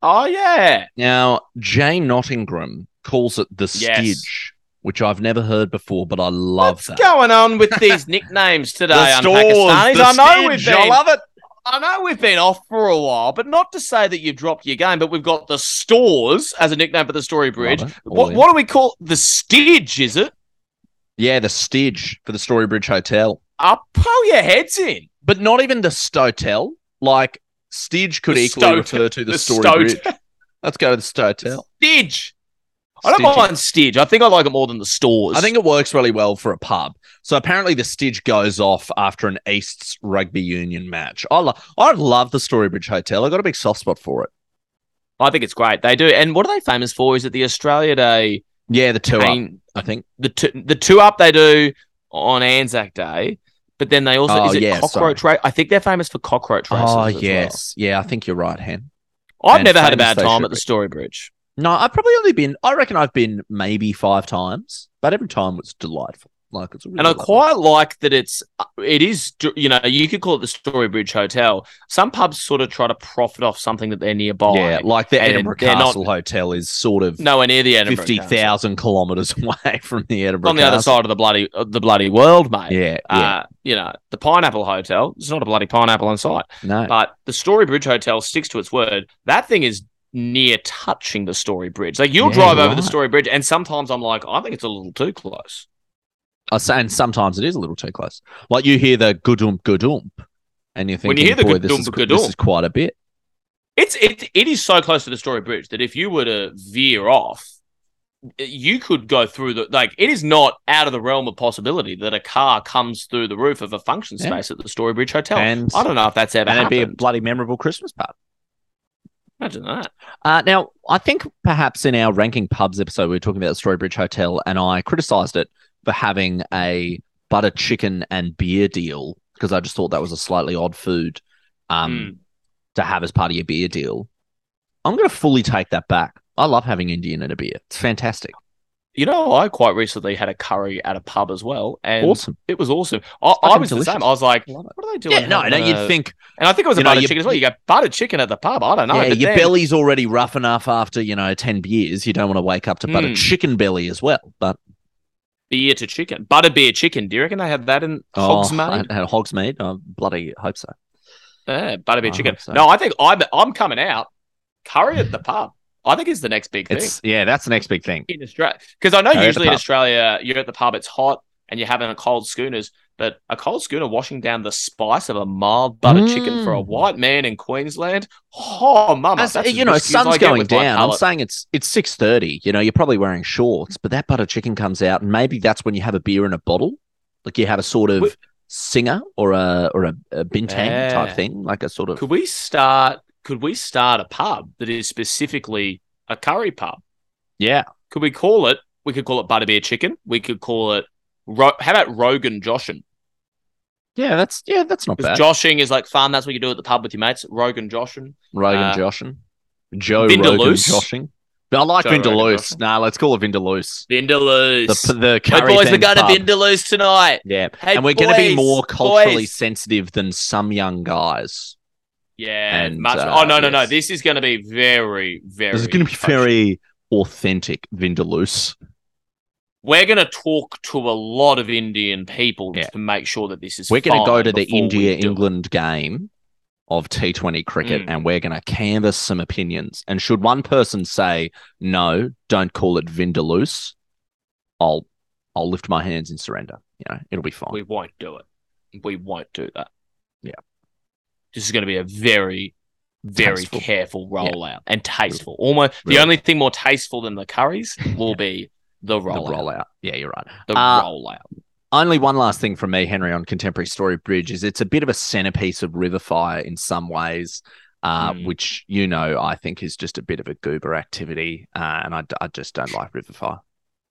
Oh, yeah. Now, Jane Nottingham calls it the yes. Stidge, which I've never heard before, but I love What's that. What's going on with these nicknames today on Pakistanis? The I know Stidge, we've been, I love it. I know we've been off for a while, but not to say that you've dropped your game, but we've got the Stores as a nickname for the Story Bridge. What, what do we call it? The Stidge, is it? Yeah, the Stidge for the Story Bridge Hotel. I'll pull your heads in. But not even the Stotel. Like, Stidge could the equally Stotel. refer to the, the Story Stotel. Bridge. Let's go to the Stotel. Stidge. I don't Stidge. mind Stidge. I think I like it more than the Stores. I think it works really well for a pub. So apparently the Stidge goes off after an Easts rugby union match. I, lo- I love the Story Bridge Hotel. I've got a big soft spot for it. I think it's great. They do. And what are they famous for? Is it the Australia Day? Yeah, the two pain- up, I think. The two, the two up they do on Anzac Day. But then they also oh, is it yeah, cockroach race? I think they're famous for cockroach races. Oh yes, well. yeah, I think you're right, Hen. I've and never had a bad time at the Story Bridge. No, I've probably only been. I reckon I've been maybe five times, but every time was delightful. Like it's really and I quite time. like that. It's it is you know you could call it the Story Bridge Hotel. Some pubs sort of try to profit off something that they're nearby. Yeah, like the Edinburgh Castle not, Hotel is sort of nowhere near the Edinburgh fifty thousand kilometres away from the Edinburgh. It's on the Castle. other side of the bloody uh, the bloody world, mate. Yeah, yeah. Uh, you know the Pineapple Hotel. It's not a bloody pineapple on site. No, but the Story Bridge Hotel sticks to its word. That thing is near touching the Story Bridge. Like you'll yeah, drive over right. the Story Bridge, and sometimes I'm like, I think it's a little too close. And sometimes it is a little too close. Like you hear the goodump goodump, and you're thinking, when you hear the boy, this, is, this is quite a bit. It's it it is so close to the Story Bridge that if you were to veer off, you could go through the like. It is not out of the realm of possibility that a car comes through the roof of a function space yeah. at the Story Bridge Hotel. And I don't know if that's ever and happened. It'd be a bloody memorable Christmas party. Imagine that. Uh, now I think perhaps in our ranking pubs episode we were talking about the Story Bridge Hotel, and I criticised it. for having a butter chicken and beer deal, because I just thought that was a slightly odd food um, mm. to have as part of your beer deal. I'm going to fully take that back. I love having Indian in a beer. It's fantastic. You know, I quite recently had a curry at a pub as well, and awesome. It was awesome. I, I was delicious. The same. I was like, "What are they doing?" Yeah, no, no, a... you'd think, and I think it was a butter know, chicken as well. You go butter chicken at the pub. I don't know. Yeah, but your then... belly's already rough enough after you know ten beers. You don't want to wake up to butter mm. chicken belly as well. But beer to chicken, butter beer chicken. Do you reckon they have that in oh, Hogsmeade? I had Hogsmeade. I bloody hope so. Yeah, butter beer I chicken. So. No, I think I'm I'm coming out curry at the pub. I think it's the next big thing. It's, yeah, that's the next big thing. In Australia. Because I know Go usually in Australia, you're at the pub, it's hot, and you're having a cold schooners, but a cold schooner washing down the spice of a mild butter mm. chicken for a white man in Queensland? Oh, mama. As, that's you know, sun's going down. I'm saying it's it's six thirty. You know, you're probably wearing shorts, but that butter chicken comes out, and maybe that's when you have a beer in a bottle. Like you have a sort of we- singer or a or a, a bintang yeah. type thing, like a sort of... Could we start... Could we start a pub that is specifically a curry pub? Yeah. Could we call it? We could call it Butterbeer Chicken. We could call it. Ro- How about Rogan Joshin? Yeah, that's yeah, that's not bad. Joshing is like fun. That's what you do at the pub with your mates. Rogan Joshin. Rogan uh, Joshin. Joe Vindaloose. Rogan Joshing. I like Joe Vindaloose. Nah, let's call it Vindaloose. Vindaloose. The, the curry hey boys, we're going pub. to Vindaloose tonight. Yeah, hey, and we're going to be more culturally boys. sensitive than some young guys. Yeah, and, much. Uh, oh no, yes. no, no! This is going to be very, very. This is going to be very authentic Vindaloose. We're going to talk to a lot of Indian people yeah. to make sure that this is. We're going to go to the India England game of T twenty cricket, mm. and we're going to canvass some opinions. And should one person say no, don't call it Vindaloose, I'll, I'll lift my hands in surrender. You know, it'll be fine. We won't do it. We won't do that. Yeah. This is going to be a very, very tasteful. careful rollout yeah. and tasteful. Almost really? The only thing more tasteful than the curries will be the rollout. The rollout. Yeah, you're right. The uh, rollout. Only one last thing from me, Henry, on Contemporary Story Bridge is it's a bit of a centerpiece of Riverfire in some ways, uh, mm. which, you know, I think is just a bit of a goober activity. Uh, and I, I just don't like Riverfire.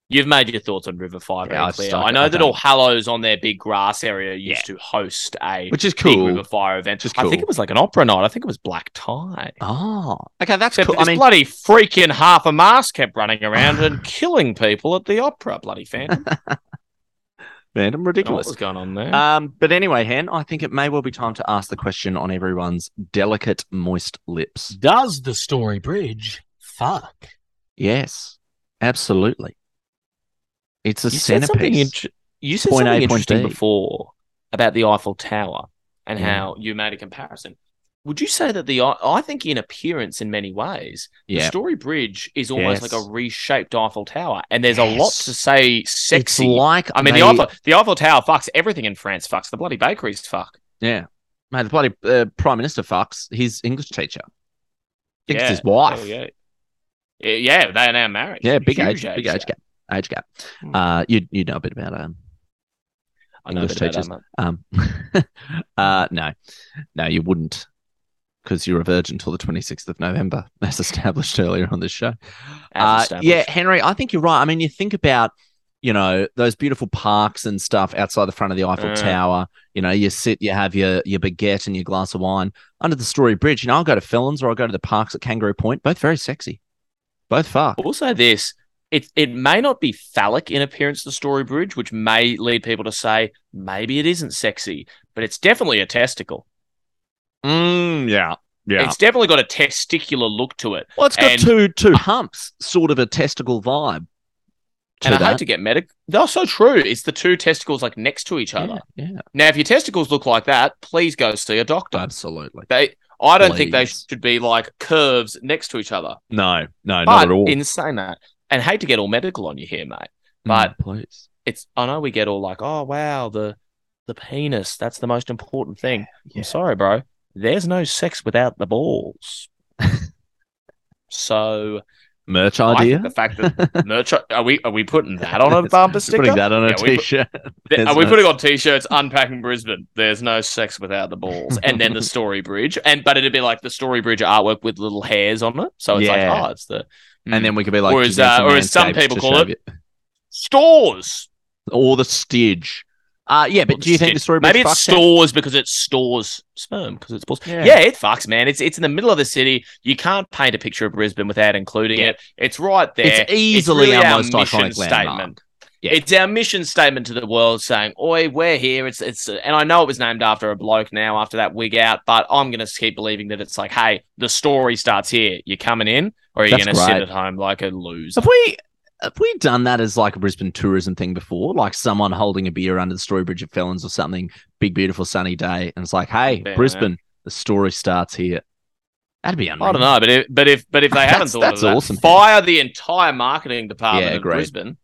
You've made your thoughts on Riverfire yeah, very clear. I, I know I that All Hallows on their big grass area used yeah. to host a Which is cool. big Riverfire event. Cool. I think it was like an opera night. I think it was black tie. Oh, okay, that's Except cool. I this mean, bloody freaking half a mask kept running around and killing people at the opera. Bloody Phantom. Phantom, ridiculous. I don't know what was going on there? Um, but anyway, Hen, I think it may well be time to ask the question on everyone's delicate, moist lips. Does the Story Bridge fuck? Yes, absolutely. It's a you centerpiece. Said something int- you said point something a, interesting point before about the Eiffel Tower and yeah. how you made a comparison. Would you say that the I think in appearance in many ways, yeah. the Story Bridge is almost yes. like a reshaped Eiffel Tower, and there's yes. a lot to say sexy. It's like I mean, they... the, Eiffel, the Eiffel Tower fucks everything in France. Fucks the bloody bakeries. Fuck. Yeah, mate. The bloody uh, Prime Minister fucks his English teacher. It's yeah. his wife. Oh, yeah. yeah, they are now married. Yeah, big Huge age, age, big age gap. Age gap. Uh, you you know a bit about um, I know English teachers. About that, um, uh, no, no, you wouldn't, because you're a virgin until the twenty-sixth of November, as established earlier on this show. Uh, yeah, Henry, I think you're right. I mean, you think about you know those beautiful parks and stuff outside the front of the Eiffel uh. Tower. You know, you sit, you have your your baguette and your glass of wine under the Story Bridge. You know, I'll go to Felons or I'll go to the parks at Kangaroo Point. Both very sexy. Both far. Also, this. It it may not be phallic in appearance, the Story Bridge, which may lead people to say maybe it isn't sexy, but it's definitely a testicle. Mm, yeah, yeah. It's definitely got a testicular look to it. Well, it's got and, two two humps, sort of a testicle vibe. And I that. hate to get medical. That's so true. It's the two testicles like next to each other. Yeah, yeah. Now, if your testicles look like that, please go see a doctor. Absolutely. They. I don't please. think they should be like curves next to each other. No, no, but not at all. In saying that. And hate to get all medical on you here, mate, but mm, please. It's I know we get all like, oh, wow, the the penis, that's the most important thing. Yeah, yeah. I'm sorry, bro. There's no sex without the balls. So merch idea? The fact that merch are we are we putting that on a bumper sticker? Putting that on a yeah, t-shirt. We, are no... we putting on t-shirts unpacking Brisbane? There's no sex without the balls. And then the Story Bridge. And but it'd be like the Story Bridge artwork with little hairs on it. So it's yeah. like, oh, it's the And then we could be like, or as, uh, or as some people call it, you. stores. Or the stage. Uh, yeah, but do you think the story maybe it stores because it stores sperm because it's possible. Yeah. yeah, it fucks, man. It's it's in the middle of the city. You can't paint a picture of Brisbane without including yeah. it. It's right there. It's easily it's really our, our most iconic landmark. Yeah. It's our mission statement to the world, saying, "Oi, we're here." It's it's, and I know it was named after a bloke now after that wig out, but I'm gonna keep believing that it's like, hey, the story starts here. You're coming in, or are you gonna sit at home like a loser? Have we have we done that as like a Brisbane tourism thing before? Like someone holding a beer under the Story Bridge at Felons or something, big beautiful sunny day, and it's like, hey, yeah, Brisbane, man. The story starts here. That'd be unreal. I don't know, but if but if but if they haven't thought that's of that, awesome. Fire the entire marketing department yeah, of Brisbane.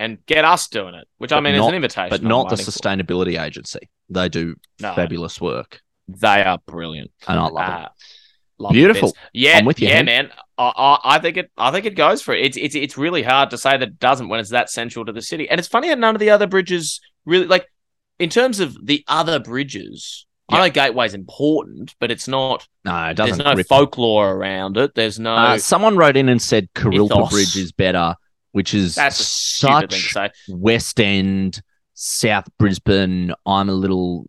And get us doing it, which but I mean not, is an invitation. But I'm not the sustainability for. agency. They do no, fabulous work. They are brilliant, and I love uh, it. Love Beautiful, it yeah, I'm with you, yeah, Henry. man. I, I, I think it. I think it goes for it. It's it's it's really hard to say that it doesn't when it's that central to the city. And it's funny that none of the other bridges really like, in terms of the other bridges. Yeah. I know Gateway's important, but it's not. No, it doesn't. There's no rip- folklore around it. There's no. Uh, someone wrote in and said Kurilpa Bridge is better. Which is That's such West End, South Brisbane. I'm a little,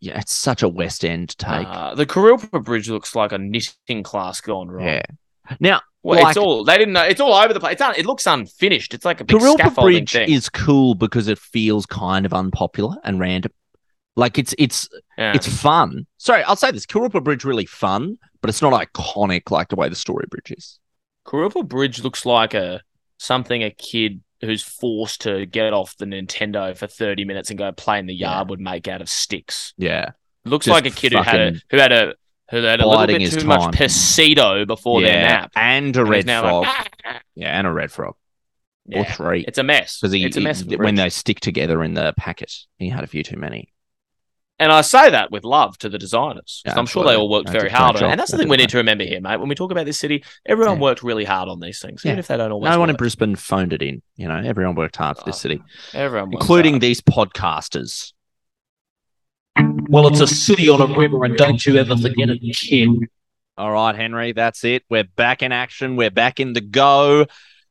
yeah, it's such a West End take. Uh, the Kurilpa Bridge looks like a knitting class gone wrong. Yeah. Now, well, like, it's all they didn't know. It's all over the place. It's un, it looks unfinished. It's like a big Kurilpa scaffolding Bridge thing. Is cool because it feels kind of unpopular and random. Like it's it's yeah. it's fun. Sorry, I'll say this: Kurilpa Bridge really fun, but it's not iconic like the way the Story Bridge is. Kurilpa Bridge looks like a. Something a kid who's forced to get off the Nintendo for thirty minutes and go play in the yard yeah. would make out of sticks. Yeah, looks Just like a kid who had a who had a who had a little bit too time. much Pesito before yeah. their nap and a red and frog. Like, ah! Yeah, and a red frog. Yeah. Or three. It's a mess. Because it's a mess he, when they stick together in the packet. He had a few too many. And I say that with love to the designers. Yeah, I'm sure they all worked no, very hard on it. And that's the thing we need to remember here, mate. When we talk about this city, everyone yeah. worked really hard on these things, even yeah. if they don't always No one work. in Brisbane phoned it in. You know, everyone worked hard for this city, everyone, including these podcasters. Well, it's a city on a river, and don't you ever forget it, kid. All right, Henry, that's it. We're back in action. We're back in the go.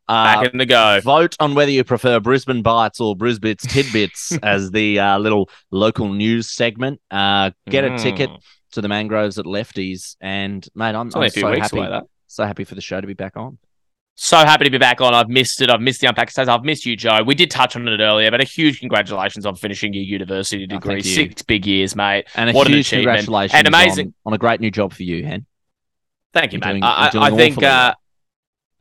Uh, Back in the go. Vote on whether you prefer Brisbane Bites or Brisbit's Tidbits as the uh, little local news segment. Uh, get mm. a ticket to the Mangroves at Lefty's. And, mate, I'm, I'm so happy. Away, so happy for the show to be back on. So happy to be back on. I've missed it. I've missed the Unpack Stays. I've missed you, Joe. We did touch on it earlier, but a huge congratulations on finishing your university degree. Oh, Six big years, mate. And a what huge an achievement. Congratulations and amazing. On, on a great new job for you, Hen. Thank you, you're mate. Doing, I, I think... Uh,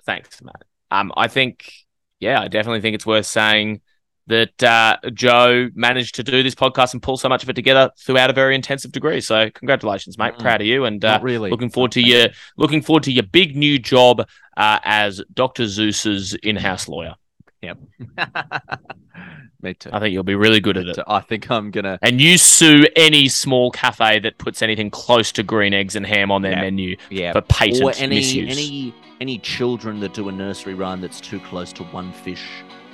thanks, mate. Um, I think, yeah, I definitely think it's worth saying that uh, Joe managed to do this podcast and pull so much of it together throughout a very intensive degree. So congratulations, mate! Mm, proud of you, and uh, really. looking forward to your looking forward to your big new job uh, as Doctor Zeus's in-house lawyer. Yep. Me too. I think you'll be really good at it. I think I'm gonna. And you sue any small cafe that puts anything close to green eggs and ham on their yep. menu yep. for patent or any, misuse. Any any children that do a nursery rhyme that's too close to one fish,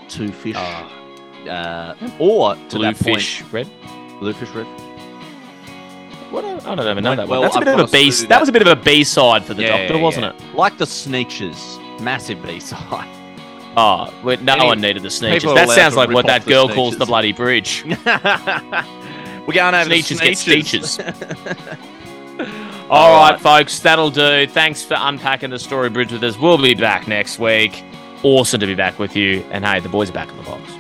two fish, oh. uh, or to blue that fish, point, red, blue fish, red. What a, I don't even know that well, one. That's a bit of a B. That. that was a bit of a B side for the yeah, doctor, yeah, wasn't yeah. it? Like the Sneakers, massive B side. Oh, wait, no Any, one needed the Sneakers. That sounds like what that girl calls the bloody bridge. We're going over Sneakers the Sneakers. All, All right, right, folks, that'll do. Thanks for unpacking the Story Bridge with us. We'll be back next week. Awesome to be back with you. And, hey, the boys are back in the box.